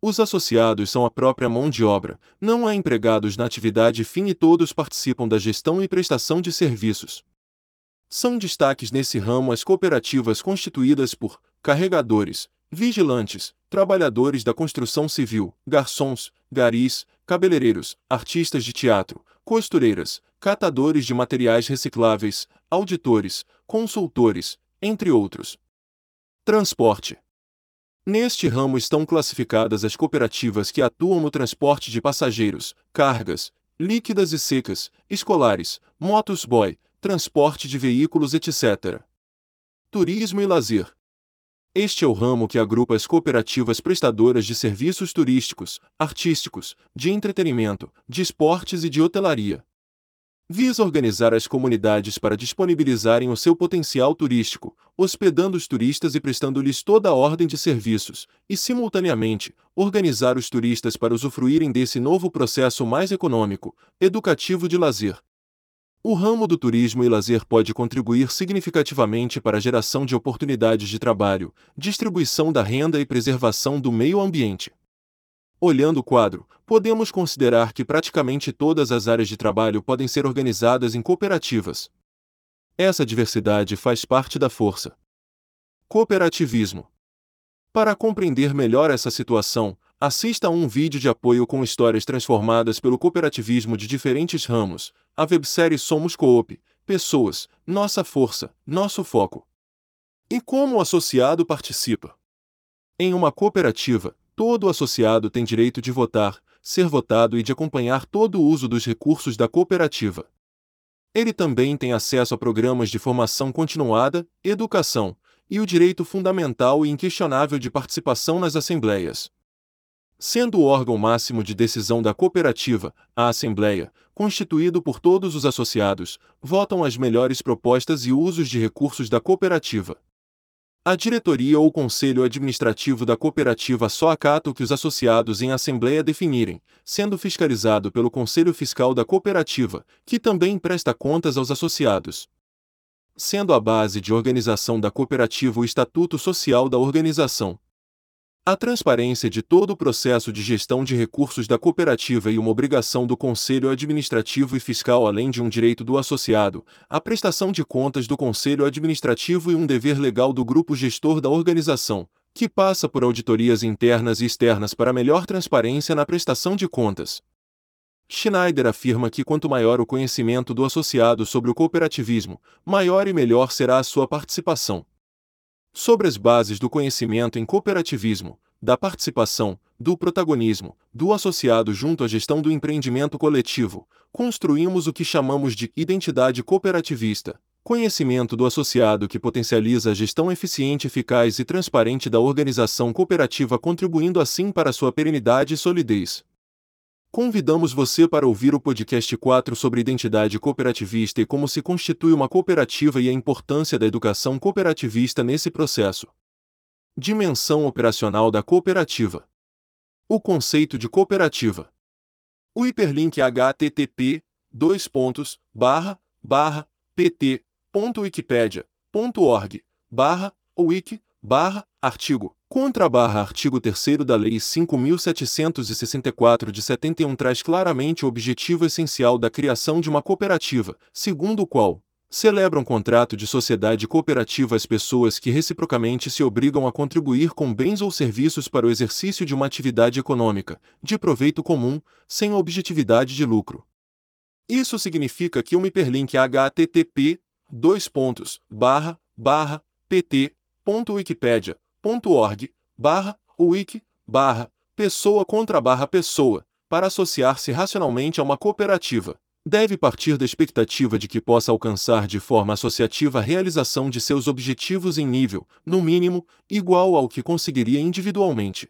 Os associados são a própria mão de obra, não há empregados na atividade fim e todos participam da gestão e prestação de serviços. São destaques nesse ramo as cooperativas constituídas por carregadores, vigilantes, trabalhadores da construção civil, garçons, garis, cabeleireiros, artistas de teatro, costureiras, catadores de materiais recicláveis, auditores, consultores, entre outros. Transporte. Neste ramo estão classificadas as cooperativas que atuam no transporte de passageiros, cargas, líquidas e secas, escolares, motos boy, transporte de veículos, etcétera. Turismo e lazer. Este é o ramo que agrupa as cooperativas prestadoras de serviços turísticos, artísticos, de entretenimento, de esportes e de hotelaria. Visa organizar as comunidades para disponibilizarem o seu potencial turístico, hospedando os turistas e prestando-lhes toda a ordem de serviços, e, simultaneamente, organizar os turistas para usufruírem desse novo processo mais econômico, educativo de lazer. O ramo do turismo e lazer pode contribuir significativamente para a geração de oportunidades de trabalho, distribuição da renda e preservação do meio ambiente. Olhando o quadro, podemos considerar que praticamente todas as áreas de trabalho podem ser organizadas em cooperativas. Essa diversidade faz parte da força. Cooperativismo. Para compreender melhor essa situação, Assista a um vídeo de apoio com histórias transformadas pelo cooperativismo de diferentes ramos, a websérie Somos Coop, Pessoas, Nossa Força, Nosso Foco. E como o associado participa? Em uma cooperativa, todo associado tem direito de votar, ser votado e de acompanhar todo o uso dos recursos da cooperativa. Ele também tem acesso a programas de formação continuada, educação, e o direito fundamental e inquestionável de participação nas assembleias. Sendo o órgão máximo de decisão da cooperativa, a Assembleia, constituído por todos os associados, votam as melhores propostas e usos de recursos da cooperativa. A diretoria ou conselho administrativo da cooperativa só acata o que os associados em Assembleia definirem, sendo fiscalizado pelo Conselho Fiscal da cooperativa, que também presta contas aos associados. Sendo a base de organização da cooperativa o Estatuto Social da organização. A transparência de todo o processo de gestão de recursos da cooperativa e uma obrigação do Conselho Administrativo e Fiscal, além de um direito do associado, a prestação de contas do Conselho Administrativo e um dever legal do grupo gestor da organização, que passa por auditorias internas e externas para melhor transparência na prestação de contas. Schneider afirma que quanto maior o conhecimento do associado sobre o cooperativismo, maior e melhor será a sua participação. Sobre as bases do conhecimento em cooperativismo, da participação, do protagonismo, do associado junto à gestão do empreendimento coletivo, construímos o que chamamos de identidade cooperativista, conhecimento do associado que potencializa a gestão eficiente, eficaz e transparente da organização cooperativa, contribuindo assim para sua perenidade e solidez. Convidamos você para ouvir o podcast quatro sobre identidade cooperativista e como se constitui uma cooperativa e a importância da educação cooperativista nesse processo. Dimensão operacional da cooperativa. O conceito de cooperativa. O hiperlink http dois pontos barra barra pt ponto wikipedia ponto org barra wiki barra artigo Contra barra artigo terceiro da Lei cinco mil setecentos e sessenta e quatro de setenta e um traz claramente o objetivo essencial da criação de uma cooperativa, segundo o qual celebram um contrato de sociedade cooperativa as pessoas que reciprocamente se obrigam a contribuir com bens ou serviços para o exercício de uma atividade econômica, de proveito comum, sem objetividade de lucro. Isso significa que o hiperlink http dois pontos barra barra pt ponto wikipedia .org, barra, wiki, barra, pessoa contra barra pessoa, para associar-se racionalmente a uma cooperativa, deve partir da expectativa de que possa alcançar de forma associativa a realização de seus objetivos em nível, no mínimo, igual ao que conseguiria individualmente.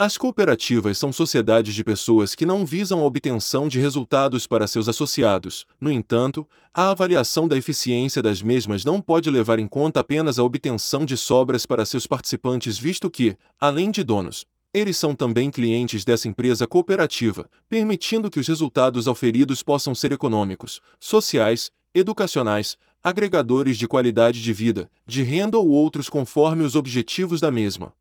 As cooperativas são sociedades de pessoas que não visam a obtenção de resultados para seus associados. No entanto, a avaliação da eficiência das mesmas não pode levar em conta apenas a obtenção de sobras para seus participantes, visto que, além de donos, eles são também clientes dessa empresa cooperativa, permitindo que os resultados auferidos possam ser econômicos, sociais, educacionais, agregadores de qualidade de vida, de renda ou outros conforme os objetivos da mesma.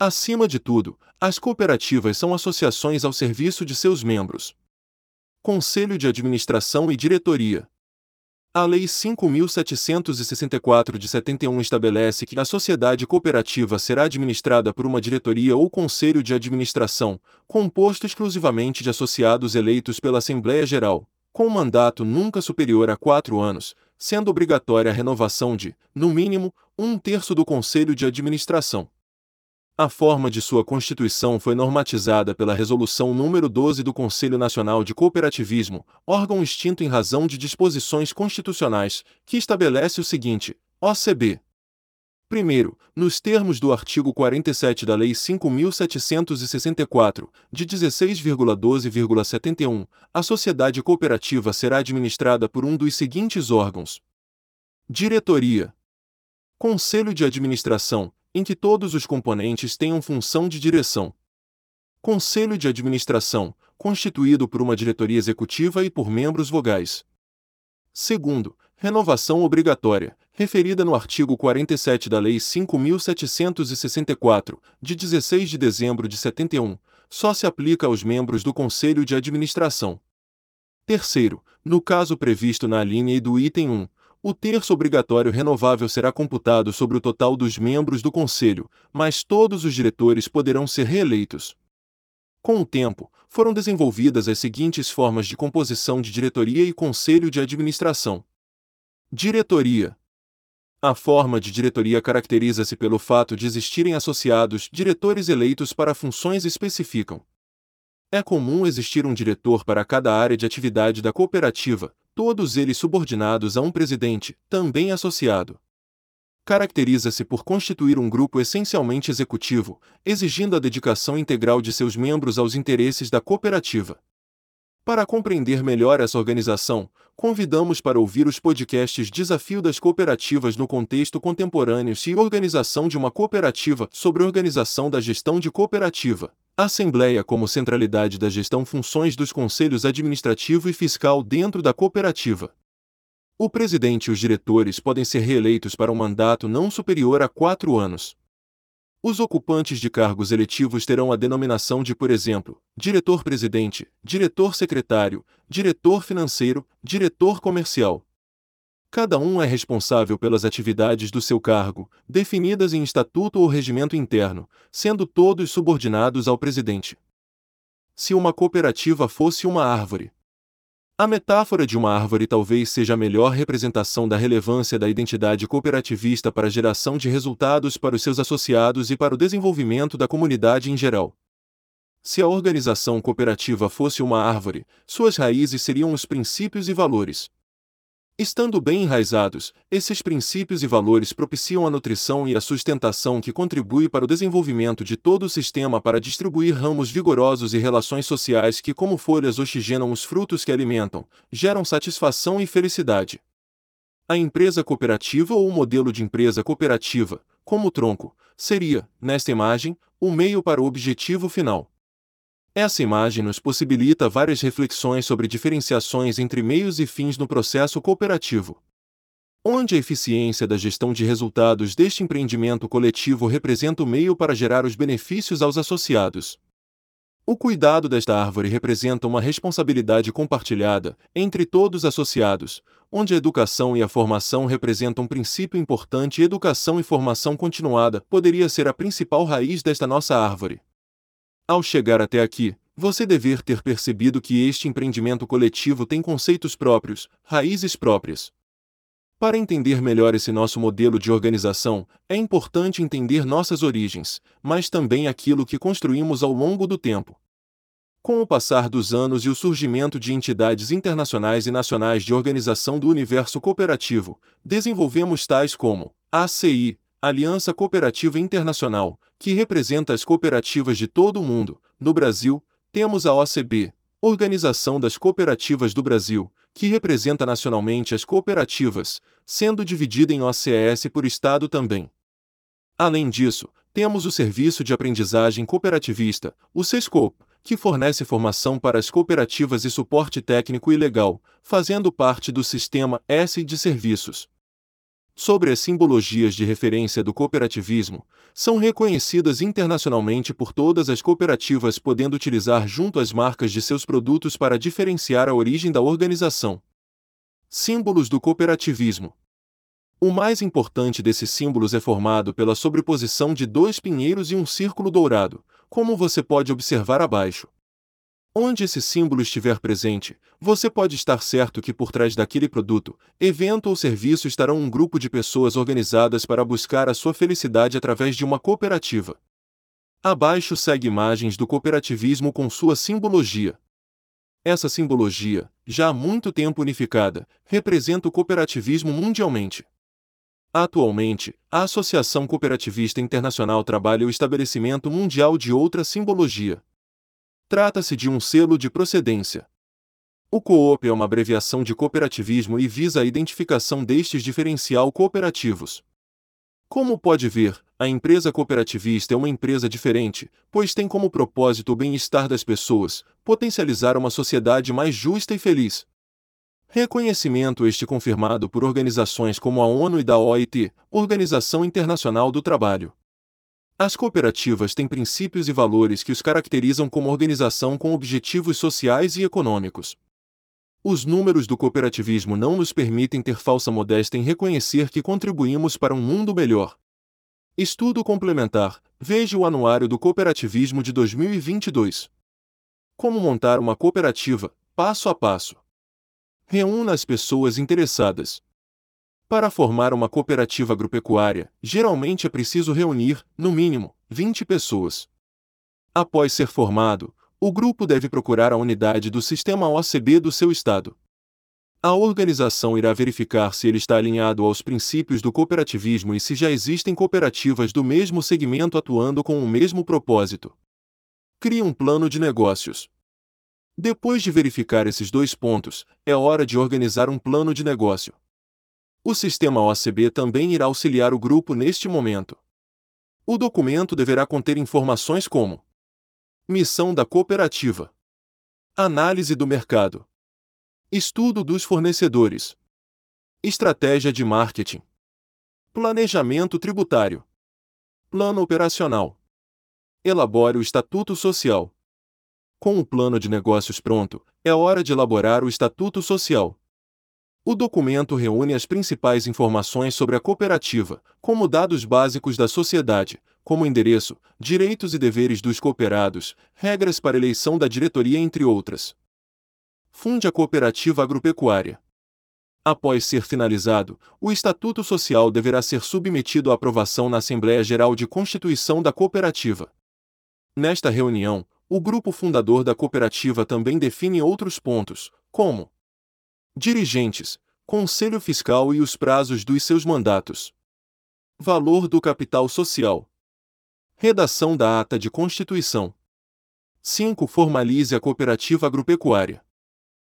Acima de tudo, as cooperativas são associações ao serviço de seus membros. Conselho de Administração e Diretoria. A Lei cinco mil setecentos e sessenta e quatro de setenta e um estabelece que a sociedade cooperativa será administrada por uma diretoria ou conselho de administração, composto exclusivamente de associados eleitos pela Assembleia Geral, com mandato nunca superior a quatro anos, sendo obrigatória a renovação de, no mínimo, um terço do conselho de administração. A forma de sua constituição foi normatizada pela Resolução número doze do Conselho Nacional de Cooperativismo, órgão extinto em razão de disposições constitucionais, que estabelece o seguinte: O C B. Primeiro, nos termos do artigo quarenta e sete da Lei cinco mil setecentos e sessenta e quatro, de dezesseis vírgula doze vírgula setenta e um, a sociedade cooperativa será administrada por um dos seguintes órgãos: Diretoria, Conselho de Administração, em que todos os componentes tenham função de direção. Conselho de Administração, constituído por uma diretoria executiva e por membros vogais. Segundo, renovação obrigatória, referida no artigo quarenta e sete da Lei cinco mil setecentos e sessenta e quatro, de dezesseis de dezembro de setenta e um, só se aplica aos membros do Conselho de Administração. Terceiro, no caso previsto na alínea e do item um, o terço obrigatório renovável será computado sobre o total dos membros do Conselho, mas todos os diretores poderão ser reeleitos. Com o tempo, foram desenvolvidas as seguintes formas de composição de diretoria e conselho de administração. Diretoria. A forma de diretoria caracteriza-se pelo fato de existirem associados diretores eleitos para funções específicas. É comum existir um diretor para cada área de atividade da cooperativa, todos eles subordinados a um presidente, também associado. Caracteriza-se por constituir um grupo essencialmente executivo, exigindo a dedicação integral de seus membros aos interesses da cooperativa. Para compreender melhor essa organização, convidamos para ouvir os podcasts Desafio das Cooperativas no Contexto Contemporâneo e Organização de uma Cooperativa sobre Organização da Gestão de Cooperativa, Assembleia como Centralidade da Gestão, Funções dos Conselhos Administrativo e Fiscal dentro da Cooperativa. O presidente e os diretores podem ser reeleitos para um mandato não superior a quatro anos. Os ocupantes de cargos eletivos terão a denominação de, por exemplo, diretor-presidente, diretor-secretário, diretor-financeiro, diretor-comercial. Cada um é responsável pelas atividades do seu cargo, definidas em estatuto ou regimento interno, sendo todos subordinados ao presidente. Se uma cooperativa fosse uma árvore, a metáfora de uma árvore talvez seja a melhor representação da relevância da identidade cooperativista para a geração de resultados para os seus associados e para o desenvolvimento da comunidade em geral. Se a organização cooperativa fosse uma árvore, suas raízes seriam os princípios e valores. Estando bem enraizados, esses princípios e valores propiciam a nutrição e a sustentação que contribui para o desenvolvimento de todo o sistema para distribuir ramos vigorosos e relações sociais que, como folhas, oxigenam os frutos que alimentam, geram satisfação e felicidade. A empresa cooperativa ou o modelo de empresa cooperativa, como tronco, seria, nesta imagem, o meio para o objetivo final. Essa imagem nos possibilita várias reflexões sobre diferenciações entre meios e fins no processo cooperativo. Onde a eficiência da gestão de resultados deste empreendimento coletivo representa o meio para gerar os benefícios aos associados. O cuidado desta árvore representa uma responsabilidade compartilhada entre todos os associados, onde a educação e a formação representam um princípio importante. Educação e formação continuada poderia ser a principal raiz desta nossa árvore. Ao chegar até aqui, você deve ter percebido que este empreendimento coletivo tem conceitos próprios, raízes próprias. Para entender melhor esse nosso modelo de organização, é importante entender nossas origens, mas também aquilo que construímos ao longo do tempo. Com o passar dos anos e o surgimento de entidades internacionais e nacionais de organização do universo cooperativo, desenvolvemos tais como A C I, Aliança Cooperativa Internacional, que representa as cooperativas de todo o mundo. No Brasil, temos a O C B, Organização das Cooperativas do Brasil, que representa nacionalmente as cooperativas, sendo dividida em O C S por estado também. Além disso, temos o Serviço de Aprendizagem Cooperativista, o SESCOP, que fornece formação para as cooperativas e suporte técnico e legal, fazendo parte do Sistema S de Serviços. Sobre as simbologias de referência do cooperativismo, são reconhecidas internacionalmente por todas as cooperativas, podendo utilizar junto às marcas de seus produtos para diferenciar a origem da organização. Símbolos do cooperativismo. O mais importante desses símbolos é formado pela sobreposição de dois pinheiros e um círculo dourado, como você pode observar abaixo. Onde esse símbolo estiver presente, você pode estar certo que por trás daquele produto, evento ou serviço estará um grupo de pessoas organizadas para buscar a sua felicidade através de uma cooperativa. Abaixo segue imagens do cooperativismo com sua simbologia. Essa simbologia, já há muito tempo unificada, representa o cooperativismo mundialmente. Atualmente, a Associação Cooperativista Internacional trabalha o estabelecimento mundial de outra simbologia. Trata-se de um selo de procedência. O Coop é uma abreviação de cooperativismo e visa a identificação destes diferencial cooperativos. Como pode ver, a empresa cooperativista é uma empresa diferente, pois tem como propósito o bem-estar das pessoas, potencializar uma sociedade mais justa e feliz. Reconhecimento este confirmado por organizações como a ONU e da O I T, Organização Internacional do Trabalho. As cooperativas têm princípios e valores que os caracterizam como organização com objetivos sociais e econômicos. Os números do cooperativismo não nos permitem ter falsa modéstia em reconhecer que contribuímos para um mundo melhor. Estudo complementar, veja o Anuário do Cooperativismo de dois mil e vinte e dois. Como montar uma cooperativa, passo a passo. Reúna as pessoas interessadas. Para formar uma cooperativa agropecuária, geralmente é preciso reunir, no mínimo, vinte pessoas. Após ser formado, o grupo deve procurar a unidade do sistema O C B do seu estado. A organização irá verificar se ele está alinhado aos princípios do cooperativismo e se já existem cooperativas do mesmo segmento atuando com o mesmo propósito. Crie um plano de negócios. Depois de verificar esses dois pontos, é hora de organizar um plano de negócio. O sistema O C B também irá auxiliar o grupo neste momento. O documento deverá conter informações como: missão da cooperativa, análise do mercado, estudo dos fornecedores, estratégia de marketing, planejamento tributário, plano operacional. Elabore o estatuto social. Com o plano de negócios pronto, é hora de elaborar o estatuto social. O documento reúne as principais informações sobre a cooperativa, como dados básicos da sociedade, como endereço, direitos e deveres dos cooperados, regras para eleição da diretoria, entre outras. Funde a cooperativa agropecuária. Após ser finalizado, o Estatuto Social deverá ser submetido à aprovação na Assembleia Geral de Constituição da Cooperativa. Nesta reunião, o grupo fundador da cooperativa também define outros pontos, como dirigentes, conselho fiscal e os prazos dos seus mandatos. Valor do capital social. Redação da ata de constituição. cinco. Formalize a cooperativa agropecuária.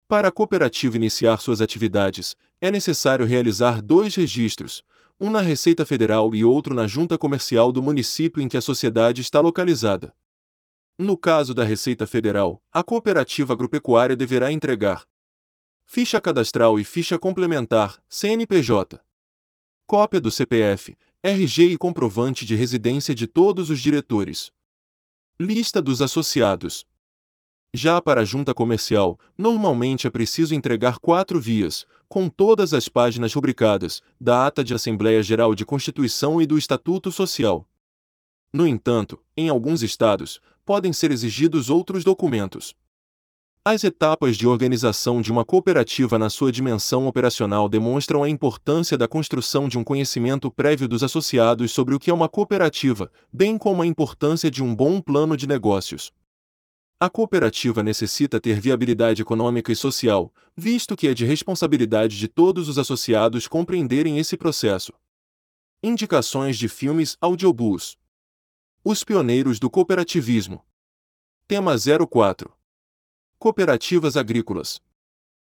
Para a cooperativa iniciar suas atividades, é necessário realizar dois registros, um na Receita Federal e outro na Junta Comercial do município em que a sociedade está localizada. No caso da Receita Federal, a cooperativa agropecuária deverá entregar ficha cadastral e ficha complementar, C N P J, cópia do C P F, R G e comprovante de residência de todos os diretores. Lista dos associados. Já para a Junta Comercial, normalmente é preciso entregar quatro vias, com todas as páginas rubricadas, da ata de Assembleia Geral de Constituição e do Estatuto Social. No entanto, em alguns estados, podem ser exigidos outros documentos. As etapas de organização de uma cooperativa na sua dimensão operacional demonstram a importância da construção de um conhecimento prévio dos associados sobre o que é uma cooperativa, bem como a importância de um bom plano de negócios. A cooperativa necessita ter viabilidade econômica e social, visto que é de responsabilidade de todos os associados compreenderem esse processo. Indicações de filmes, audiobooks. Os pioneiros do cooperativismo. Tema zero quatro. Cooperativas agrícolas.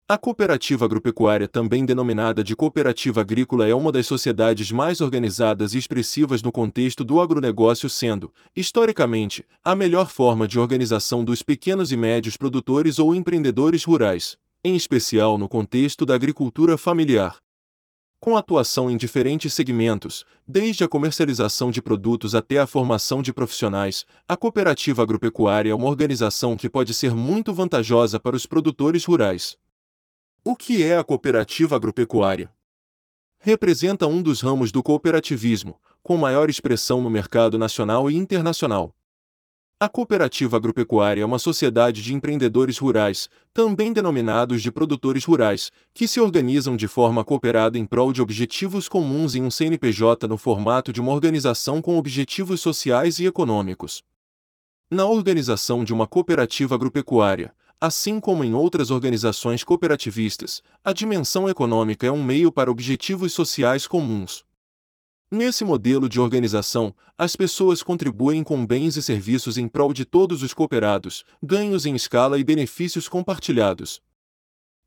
A cooperativa agropecuária, também denominada de cooperativa agrícola, é uma das sociedades mais organizadas e expressivas no contexto do agronegócio, sendo, historicamente, a melhor forma de organização dos pequenos e médios produtores ou empreendedores rurais, em especial no contexto da agricultura familiar. Com atuação em diferentes segmentos, desde a comercialização de produtos até a formação de profissionais, a cooperativa agropecuária é uma organização que pode ser muito vantajosa para os produtores rurais. O que é a cooperativa agropecuária? Representa um dos ramos do cooperativismo, com maior expressão no mercado nacional e internacional. A cooperativa agropecuária é uma sociedade de empreendedores rurais, também denominados de produtores rurais, que se organizam de forma cooperada em prol de objetivos comuns em um C N P J no formato de uma organização com objetivos sociais e econômicos. Na organização de uma cooperativa agropecuária, assim como em outras organizações cooperativistas, a dimensão econômica é um meio para objetivos sociais comuns. Nesse modelo de organização, as pessoas contribuem com bens e serviços em prol de todos os cooperados, ganhos em escala e benefícios compartilhados.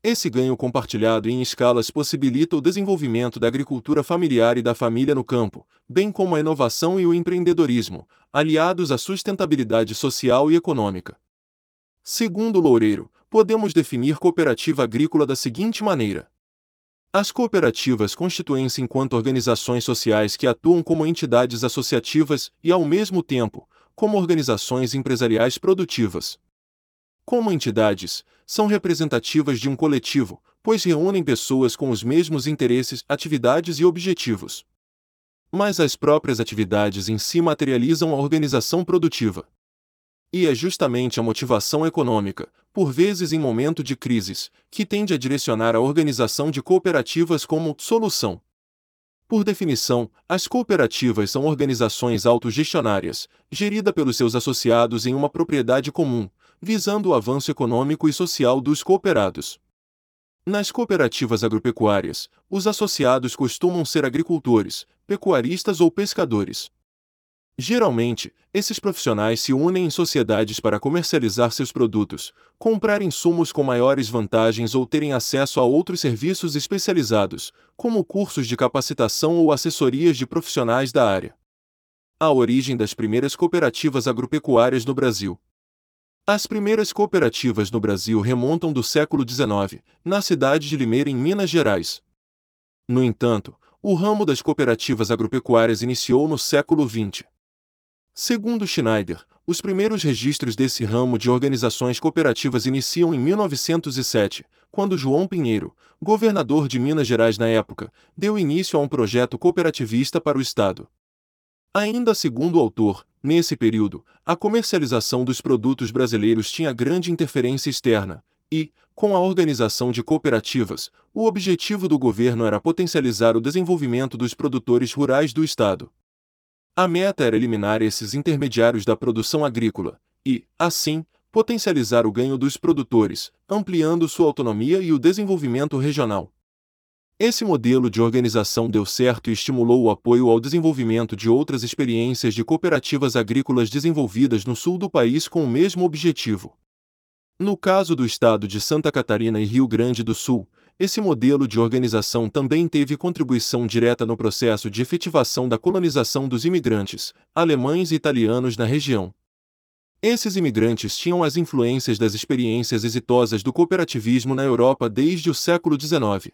Esse ganho compartilhado em escalas possibilita o desenvolvimento da agricultura familiar e da família no campo, bem como a inovação e o empreendedorismo, aliados à sustentabilidade social e econômica. Segundo Loureiro, podemos definir cooperativa agrícola da seguinte maneira. As cooperativas constituem-se enquanto organizações sociais que atuam como entidades associativas e, ao mesmo tempo, como organizações empresariais produtivas. como entidades, são representativas de um coletivo, pois reúnem pessoas com os mesmos interesses, atividades e objetivos. Mas as próprias atividades em si materializam a organização produtiva. E é justamente a motivação econômica, por vezes em momento de crises, que tende a direcionar a organização de cooperativas como solução. Por definição, as cooperativas são organizações autogestionárias, geridas pelos seus associados em uma propriedade comum, visando o avanço econômico e social dos cooperados. Nas cooperativas agropecuárias, os associados costumam ser agricultores, pecuaristas ou pescadores. Geralmente, esses profissionais se unem em sociedades para comercializar seus produtos, comprar insumos com maiores vantagens ou terem acesso a outros serviços especializados, como cursos de capacitação ou assessorias de profissionais da área. A origem das primeiras cooperativas agropecuárias no Brasil. As primeiras cooperativas no Brasil remontam do século dezenove, na cidade de Limeira, em Minas Gerais. No entanto, o ramo das cooperativas agropecuárias iniciou no século vinte. Segundo Schneider, os primeiros registros desse ramo de organizações cooperativas iniciam em mil novecentos e sete, quando João Pinheiro, governador de Minas Gerais na época, deu início a um projeto cooperativista para o Estado. Ainda segundo o autor, nesse período, a comercialização dos produtos brasileiros tinha grande interferência externa e, com a organização de cooperativas, o objetivo do governo era potencializar o desenvolvimento dos produtores rurais do Estado. A meta era eliminar esses intermediários da produção agrícola e, assim, potencializar o ganho dos produtores, ampliando sua autonomia e o desenvolvimento regional. Esse modelo de organização deu certo e estimulou o apoio ao desenvolvimento de outras experiências de cooperativas agrícolas desenvolvidas no sul do país com o mesmo objetivo. No caso do estado de Santa Catarina e Rio Grande do Sul, esse modelo de organização também teve contribuição direta no processo de efetivação da colonização dos imigrantes, alemães e italianos na região. Esses imigrantes tinham as influências das experiências exitosas do cooperativismo na Europa desde o século dezenove.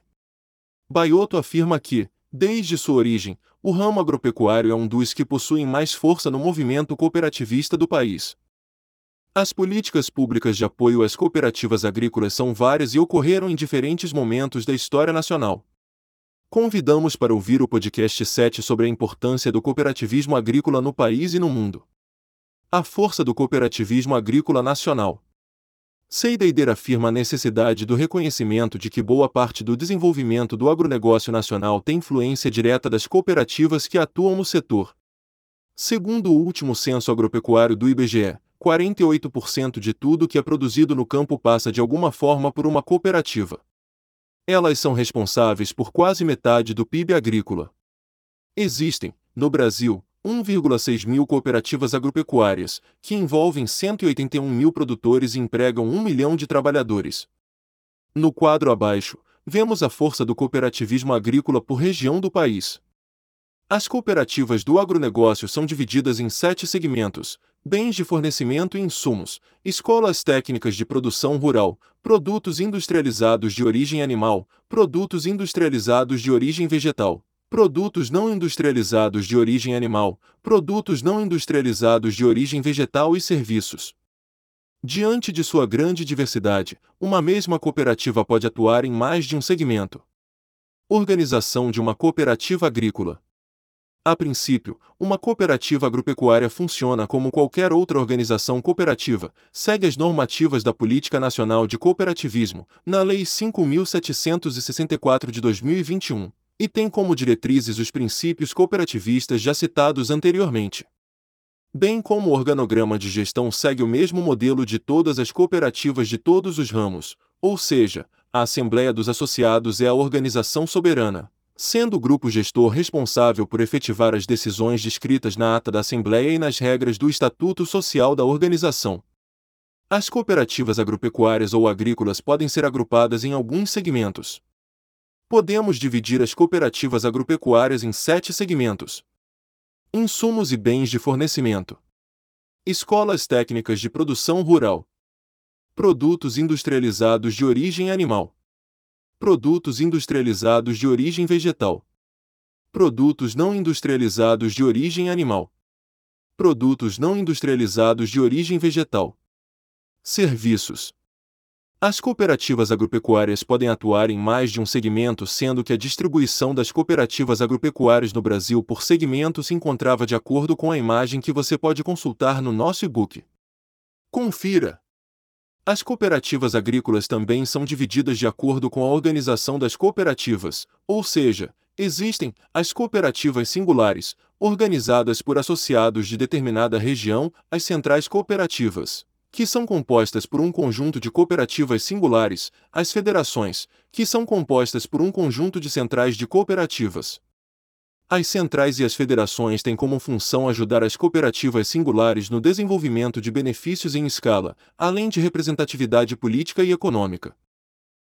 Baiotto afirma que, desde sua origem, o ramo agropecuário é um dos que possuem mais força no movimento cooperativista do país. As políticas públicas de apoio às cooperativas agrícolas são várias e ocorreram em diferentes momentos da história nacional. Convidamos para ouvir o podcast sete sobre a importância do cooperativismo agrícola no país e no mundo. A força do cooperativismo agrícola nacional. Schneider afirma a necessidade do reconhecimento de que boa parte do desenvolvimento do agronegócio nacional tem influência direta das cooperativas que atuam no setor. Segundo o último censo agropecuário do I B G E, quarenta e oito por cento de tudo que é produzido no campo passa de alguma forma por uma cooperativa. Elas são responsáveis por quase metade do P I B agrícola. Existem, no Brasil, um vírgula seis mil cooperativas agropecuárias, que envolvem cento e oitenta e um mil produtores e empregam um milhão de trabalhadores. No quadro abaixo, vemos a força do cooperativismo agrícola por região do país. As cooperativas do agronegócio são divididas em sete segmentos: bens de fornecimento e insumos, escolas técnicas de produção rural, produtos industrializados de origem animal, produtos industrializados de origem vegetal, produtos não industrializados de origem animal, produtos não industrializados de origem vegetal e serviços. Diante de sua grande diversidade, uma mesma cooperativa pode atuar em mais de um segmento. Organização de uma cooperativa agrícola. A princípio, uma cooperativa agropecuária funciona como qualquer outra organização cooperativa, segue as normativas da Política Nacional de Cooperativismo, na Lei cinco mil setecentos e sessenta e quatro de dois mil e vinte e um, e tem como diretrizes os princípios cooperativistas já citados anteriormente. Bem como o organograma de gestão segue o mesmo modelo de todas as cooperativas de todos os ramos, ou seja, a Assembleia dos Associados é a organização soberana, sendo o grupo gestor responsável por efetivar as decisões descritas na ata da Assembleia e nas regras do Estatuto Social da organização. As cooperativas agropecuárias ou agrícolas podem ser agrupadas em alguns segmentos. Podemos dividir as cooperativas agropecuárias em sete segmentos: insumos e bens de fornecimento, escolas técnicas de produção rural, produtos industrializados de origem animal, produtos industrializados de origem vegetal, produtos não industrializados de origem animal, produtos não industrializados de origem vegetal, Serviços. As cooperativas agropecuárias podem atuar em mais de um segmento, sendo que a distribuição das cooperativas agropecuárias no Brasil por segmento se encontrava de acordo com a imagem que você pode consultar no nosso e-book. Confira! As cooperativas agrícolas também são divididas de acordo com a organização das cooperativas, ou seja, existem as cooperativas singulares, organizadas por associados de determinada região, as centrais cooperativas, que são compostas por um conjunto de cooperativas singulares, as federações, que são compostas por um conjunto de centrais de cooperativas. As centrais e as federações têm como função ajudar as cooperativas singulares no desenvolvimento de benefícios em escala, além de representatividade política e econômica.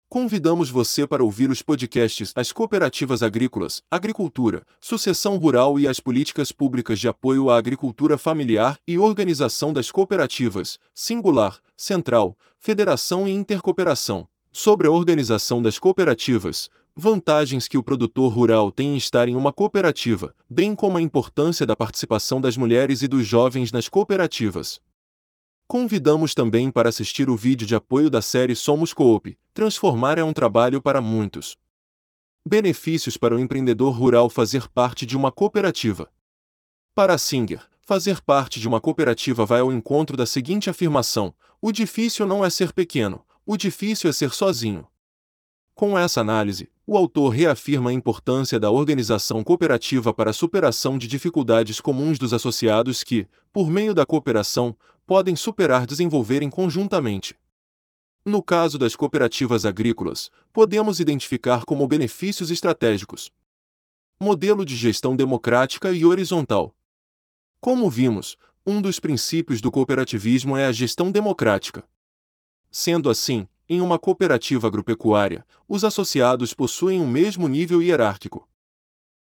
Convidamos você para ouvir os podcasts As Cooperativas Agrícolas, Agricultura, Sucessão Rural e as Políticas Públicas de Apoio à Agricultura Familiar e Organização das Cooperativas, Singular, Central, Federação e Intercooperação, sobre a organização das cooperativas, vantagens que o produtor rural tem em estar em uma cooperativa, bem como a importância da participação das mulheres e dos jovens nas cooperativas. Convidamos também para assistir o vídeo de apoio da série Somos Coop, Transformar é um Trabalho para Muitos. Benefícios para o empreendedor rural fazer parte de uma cooperativa. Para Singer, fazer parte de uma cooperativa vai ao encontro da seguinte afirmação: o difícil não é ser pequeno, o difícil é ser sozinho. Com essa análise, o autor reafirma a importância da organização cooperativa para a superação de dificuldades comuns dos associados que, por meio da cooperação, podem superar e desenvolverem conjuntamente. No caso das cooperativas agrícolas, podemos identificar como benefícios estratégicos. Modelo de gestão democrática e horizontal. Como vimos, um dos princípios do cooperativismo é a gestão democrática. Sendo assim, em uma cooperativa agropecuária, os associados possuem o mesmo nível hierárquico.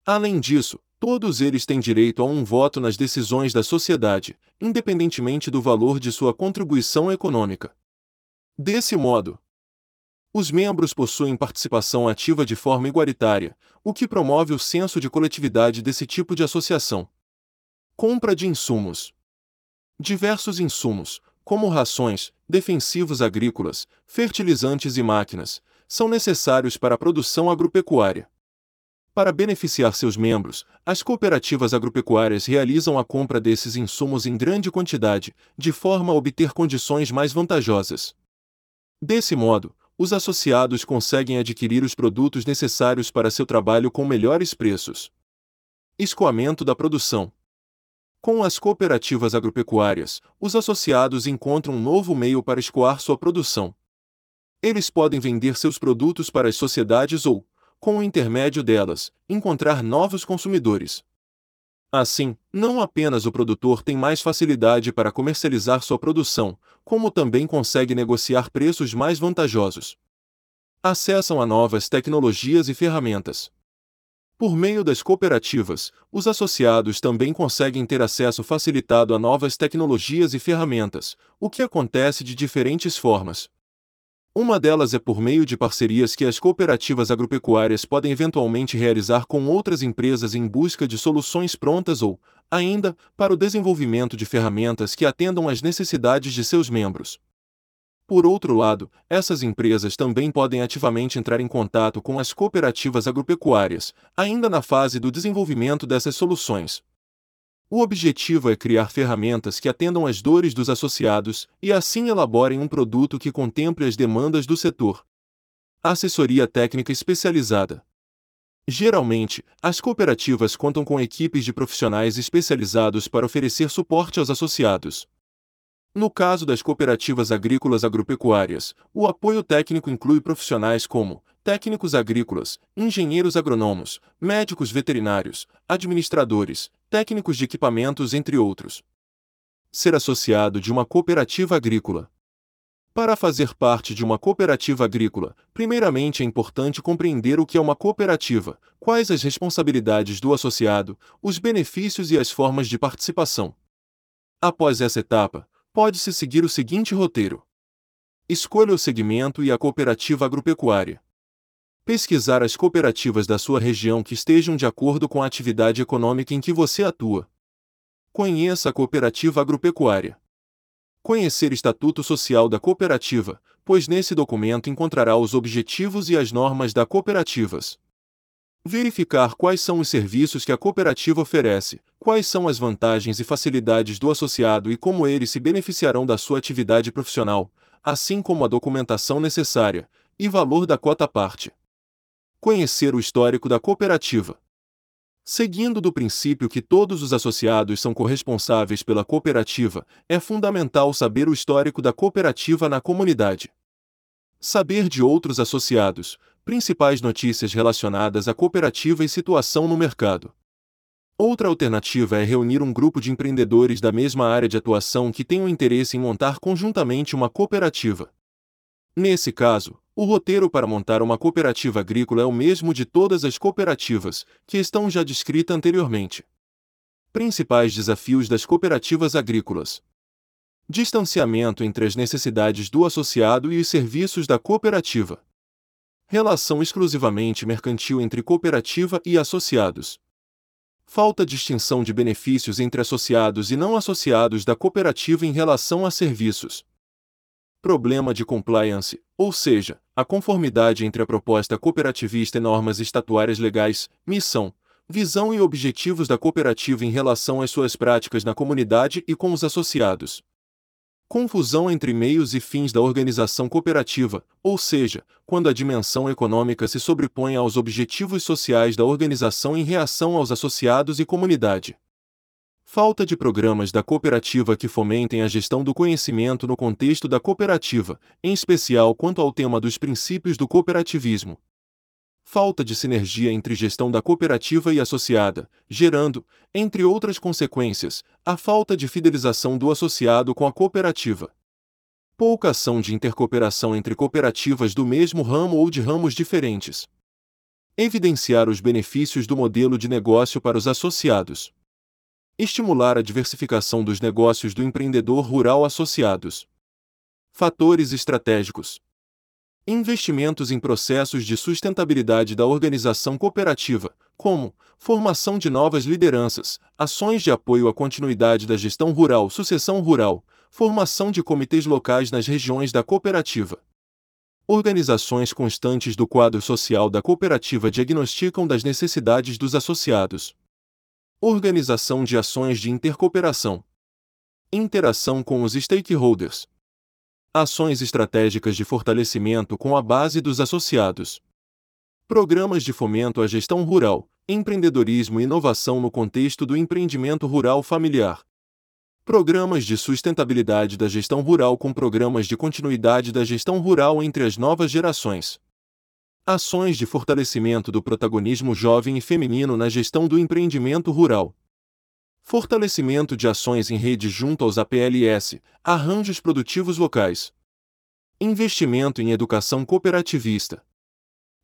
Além disso, todos eles têm direito a um voto nas decisões da sociedade, independentemente do valor de sua contribuição econômica. Desse modo, os membros possuem participação ativa de forma igualitária, o que promove o senso de coletividade desse tipo de associação. Compra de insumos. Diversos insumos, como rações, defensivos agrícolas, fertilizantes e máquinas, são necessários para a produção agropecuária. Para beneficiar seus membros, as cooperativas agropecuárias realizam a compra desses insumos em grande quantidade, de forma a obter condições mais vantajosas. Desse modo, os associados conseguem adquirir os produtos necessários para seu trabalho com melhores preços. Escoamento da produção. Com as cooperativas agropecuárias, os associados encontram um novo meio para escoar sua produção. Eles podem vender seus produtos para as sociedades ou, com o intermédio delas, encontrar novos consumidores. Assim, não apenas o produtor tem mais facilidade para comercializar sua produção, como também consegue negociar preços mais vantajosos. Acessam a novas tecnologias e ferramentas. Por meio das cooperativas, os associados também conseguem ter acesso facilitado a novas tecnologias e ferramentas, o que acontece de diferentes formas. Uma delas é por meio de parcerias que as cooperativas agropecuárias podem eventualmente realizar com outras empresas em busca de soluções prontas ou, ainda, para o desenvolvimento de ferramentas que atendam às necessidades de seus membros. Por outro lado, essas empresas também podem ativamente entrar em contato com as cooperativas agropecuárias, ainda na fase do desenvolvimento dessas soluções. O objetivo é criar ferramentas que atendam às dores dos associados e assim elaborem um produto que contemple as demandas do setor. Assessoria técnica especializada. Geralmente, as cooperativas contam com equipes de profissionais especializados para oferecer suporte aos associados. No caso das cooperativas agrícolas agropecuárias, o apoio técnico inclui profissionais como técnicos agrícolas, engenheiros agrônomos, médicos veterinários, administradores, técnicos de equipamentos, entre outros. Ser associado de uma cooperativa agrícola. Para fazer parte de uma cooperativa agrícola, primeiramente é importante compreender o que é uma cooperativa, quais as responsabilidades do associado, os benefícios e as formas de participação. Após essa etapa, pode-se seguir o seguinte roteiro. Escolha o segmento e a cooperativa agropecuária. Pesquisar as cooperativas da sua região que estejam de acordo com a atividade econômica em que você atua. Conheça a cooperativa agropecuária. Conhecer o Estatuto Social da Cooperativa, pois nesse documento encontrará os objetivos e as normas da cooperativas. Verificar quais são os serviços que a cooperativa oferece, quais são as vantagens e facilidades do associado e como eles se beneficiarão da sua atividade profissional, assim como a documentação necessária, e valor da cota-parte. Conhecer o histórico da cooperativa. Seguindo do princípio que todos os associados são corresponsáveis pela cooperativa, é fundamental saber o histórico da cooperativa na comunidade. Saber de outros associados, principais notícias relacionadas à cooperativa e situação no mercado. Outra alternativa é reunir um grupo de empreendedores da mesma área de atuação que tenham interesse em montar conjuntamente uma cooperativa. Nesse caso, o roteiro para montar uma cooperativa agrícola é o mesmo de todas as cooperativas, que estão já descritas anteriormente. Principais desafios das cooperativas agrícolas: distanciamento entre as necessidades do associado e os serviços da cooperativa. Relação exclusivamente mercantil entre cooperativa e associados. Falta de distinção de benefícios entre associados e não associados da cooperativa em relação a serviços. Problema de compliance, ou seja, a conformidade entre a proposta cooperativista e normas estatuárias legais, missão, visão e objetivos da cooperativa em relação às suas práticas na comunidade e com os associados. Confusão entre meios e fins da organização cooperativa, ou seja, quando a dimensão econômica se sobrepõe aos objetivos sociais da organização em reação aos associados e comunidade. Falta de programas da cooperativa que fomentem a gestão do conhecimento no contexto da cooperativa, em especial quanto ao tema dos princípios do cooperativismo. Falta de sinergia entre gestão da cooperativa e associada, gerando, entre outras consequências, a falta de fidelização do associado com a cooperativa. Pouca ação de intercooperação entre cooperativas do mesmo ramo ou de ramos diferentes. Evidenciar os benefícios do modelo de negócio para os associados. Estimular a diversificação dos negócios do empreendedor rural associados. Fatores estratégicos. Investimentos em processos de sustentabilidade da organização cooperativa, como formação de novas lideranças, ações de apoio à continuidade da gestão rural, sucessão rural, formação de comitês locais nas regiões da cooperativa. Organizações constantes do quadro social da cooperativa diagnosticam das necessidades dos associados. Organização de ações de intercooperação. Interação com os stakeholders. Ações estratégicas de fortalecimento com a base dos associados. Programas de fomento à gestão rural, empreendedorismo e inovação no contexto do empreendimento rural familiar. Programas de sustentabilidade da gestão rural com programas de continuidade da gestão rural entre as novas gerações. Ações de fortalecimento do protagonismo jovem e feminino na gestão do empreendimento rural. Fortalecimento de ações em rede junto aos A P L S, arranjos produtivos locais. Investimento em educação cooperativista.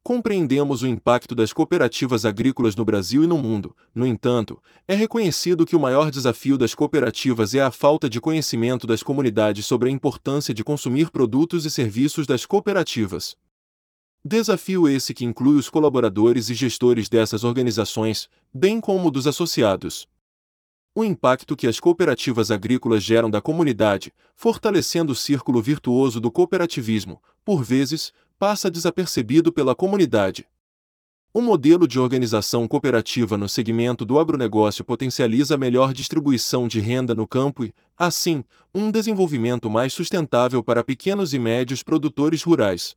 Compreendemos o impacto das cooperativas agrícolas no Brasil e no mundo. No entanto, é reconhecido que o maior desafio das cooperativas é a falta de conhecimento das comunidades sobre a importância de consumir produtos e serviços das cooperativas. Desafio esse que inclui os colaboradores e gestores dessas organizações, bem como dos associados. O impacto que as cooperativas agrícolas geram da comunidade, fortalecendo o círculo virtuoso do cooperativismo, por vezes, passa desapercebido pela comunidade. O modelo de organização cooperativa no segmento do agronegócio potencializa a melhor distribuição de renda no campo e, assim, um desenvolvimento mais sustentável para pequenos e médios produtores rurais.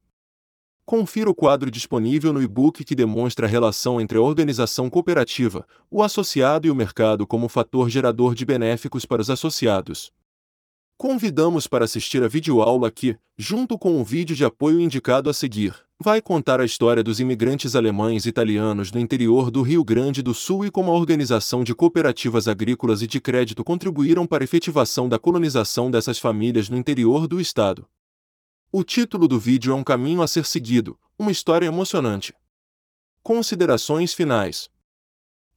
Confira o quadro disponível no e-book que demonstra a relação entre a organização cooperativa, o associado e o mercado como fator gerador de benefícios para os associados. Convidamos para assistir a videoaula que, junto com o vídeo de apoio indicado a seguir, vai contar a história dos imigrantes alemães e italianos no interior do Rio Grande do Sul e como a organização de cooperativas agrícolas e de crédito contribuíram para a efetivação da colonização dessas famílias no interior do estado. O título do vídeo é um caminho a ser seguido, uma história emocionante. Considerações finais.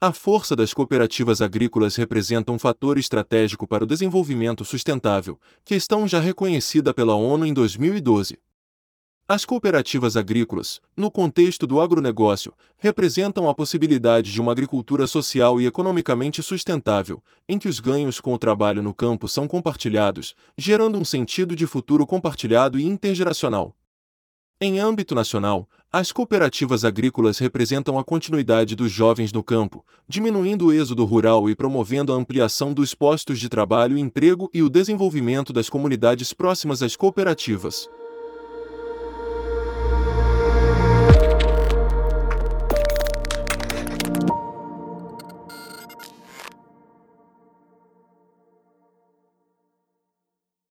A força das cooperativas agrícolas representa um fator estratégico para o desenvolvimento sustentável, questão já reconhecida pela ONU em dois mil e doze. As cooperativas agrícolas, no contexto do agronegócio, representam a possibilidade de uma agricultura social e economicamente sustentável, em que os ganhos com o trabalho no campo são compartilhados, gerando um sentido de futuro compartilhado e intergeracional. Em âmbito nacional, as cooperativas agrícolas representam a continuidade dos jovens no campo, diminuindo o êxodo rural e promovendo a ampliação dos postos de trabalho e emprego e o desenvolvimento das comunidades próximas às cooperativas.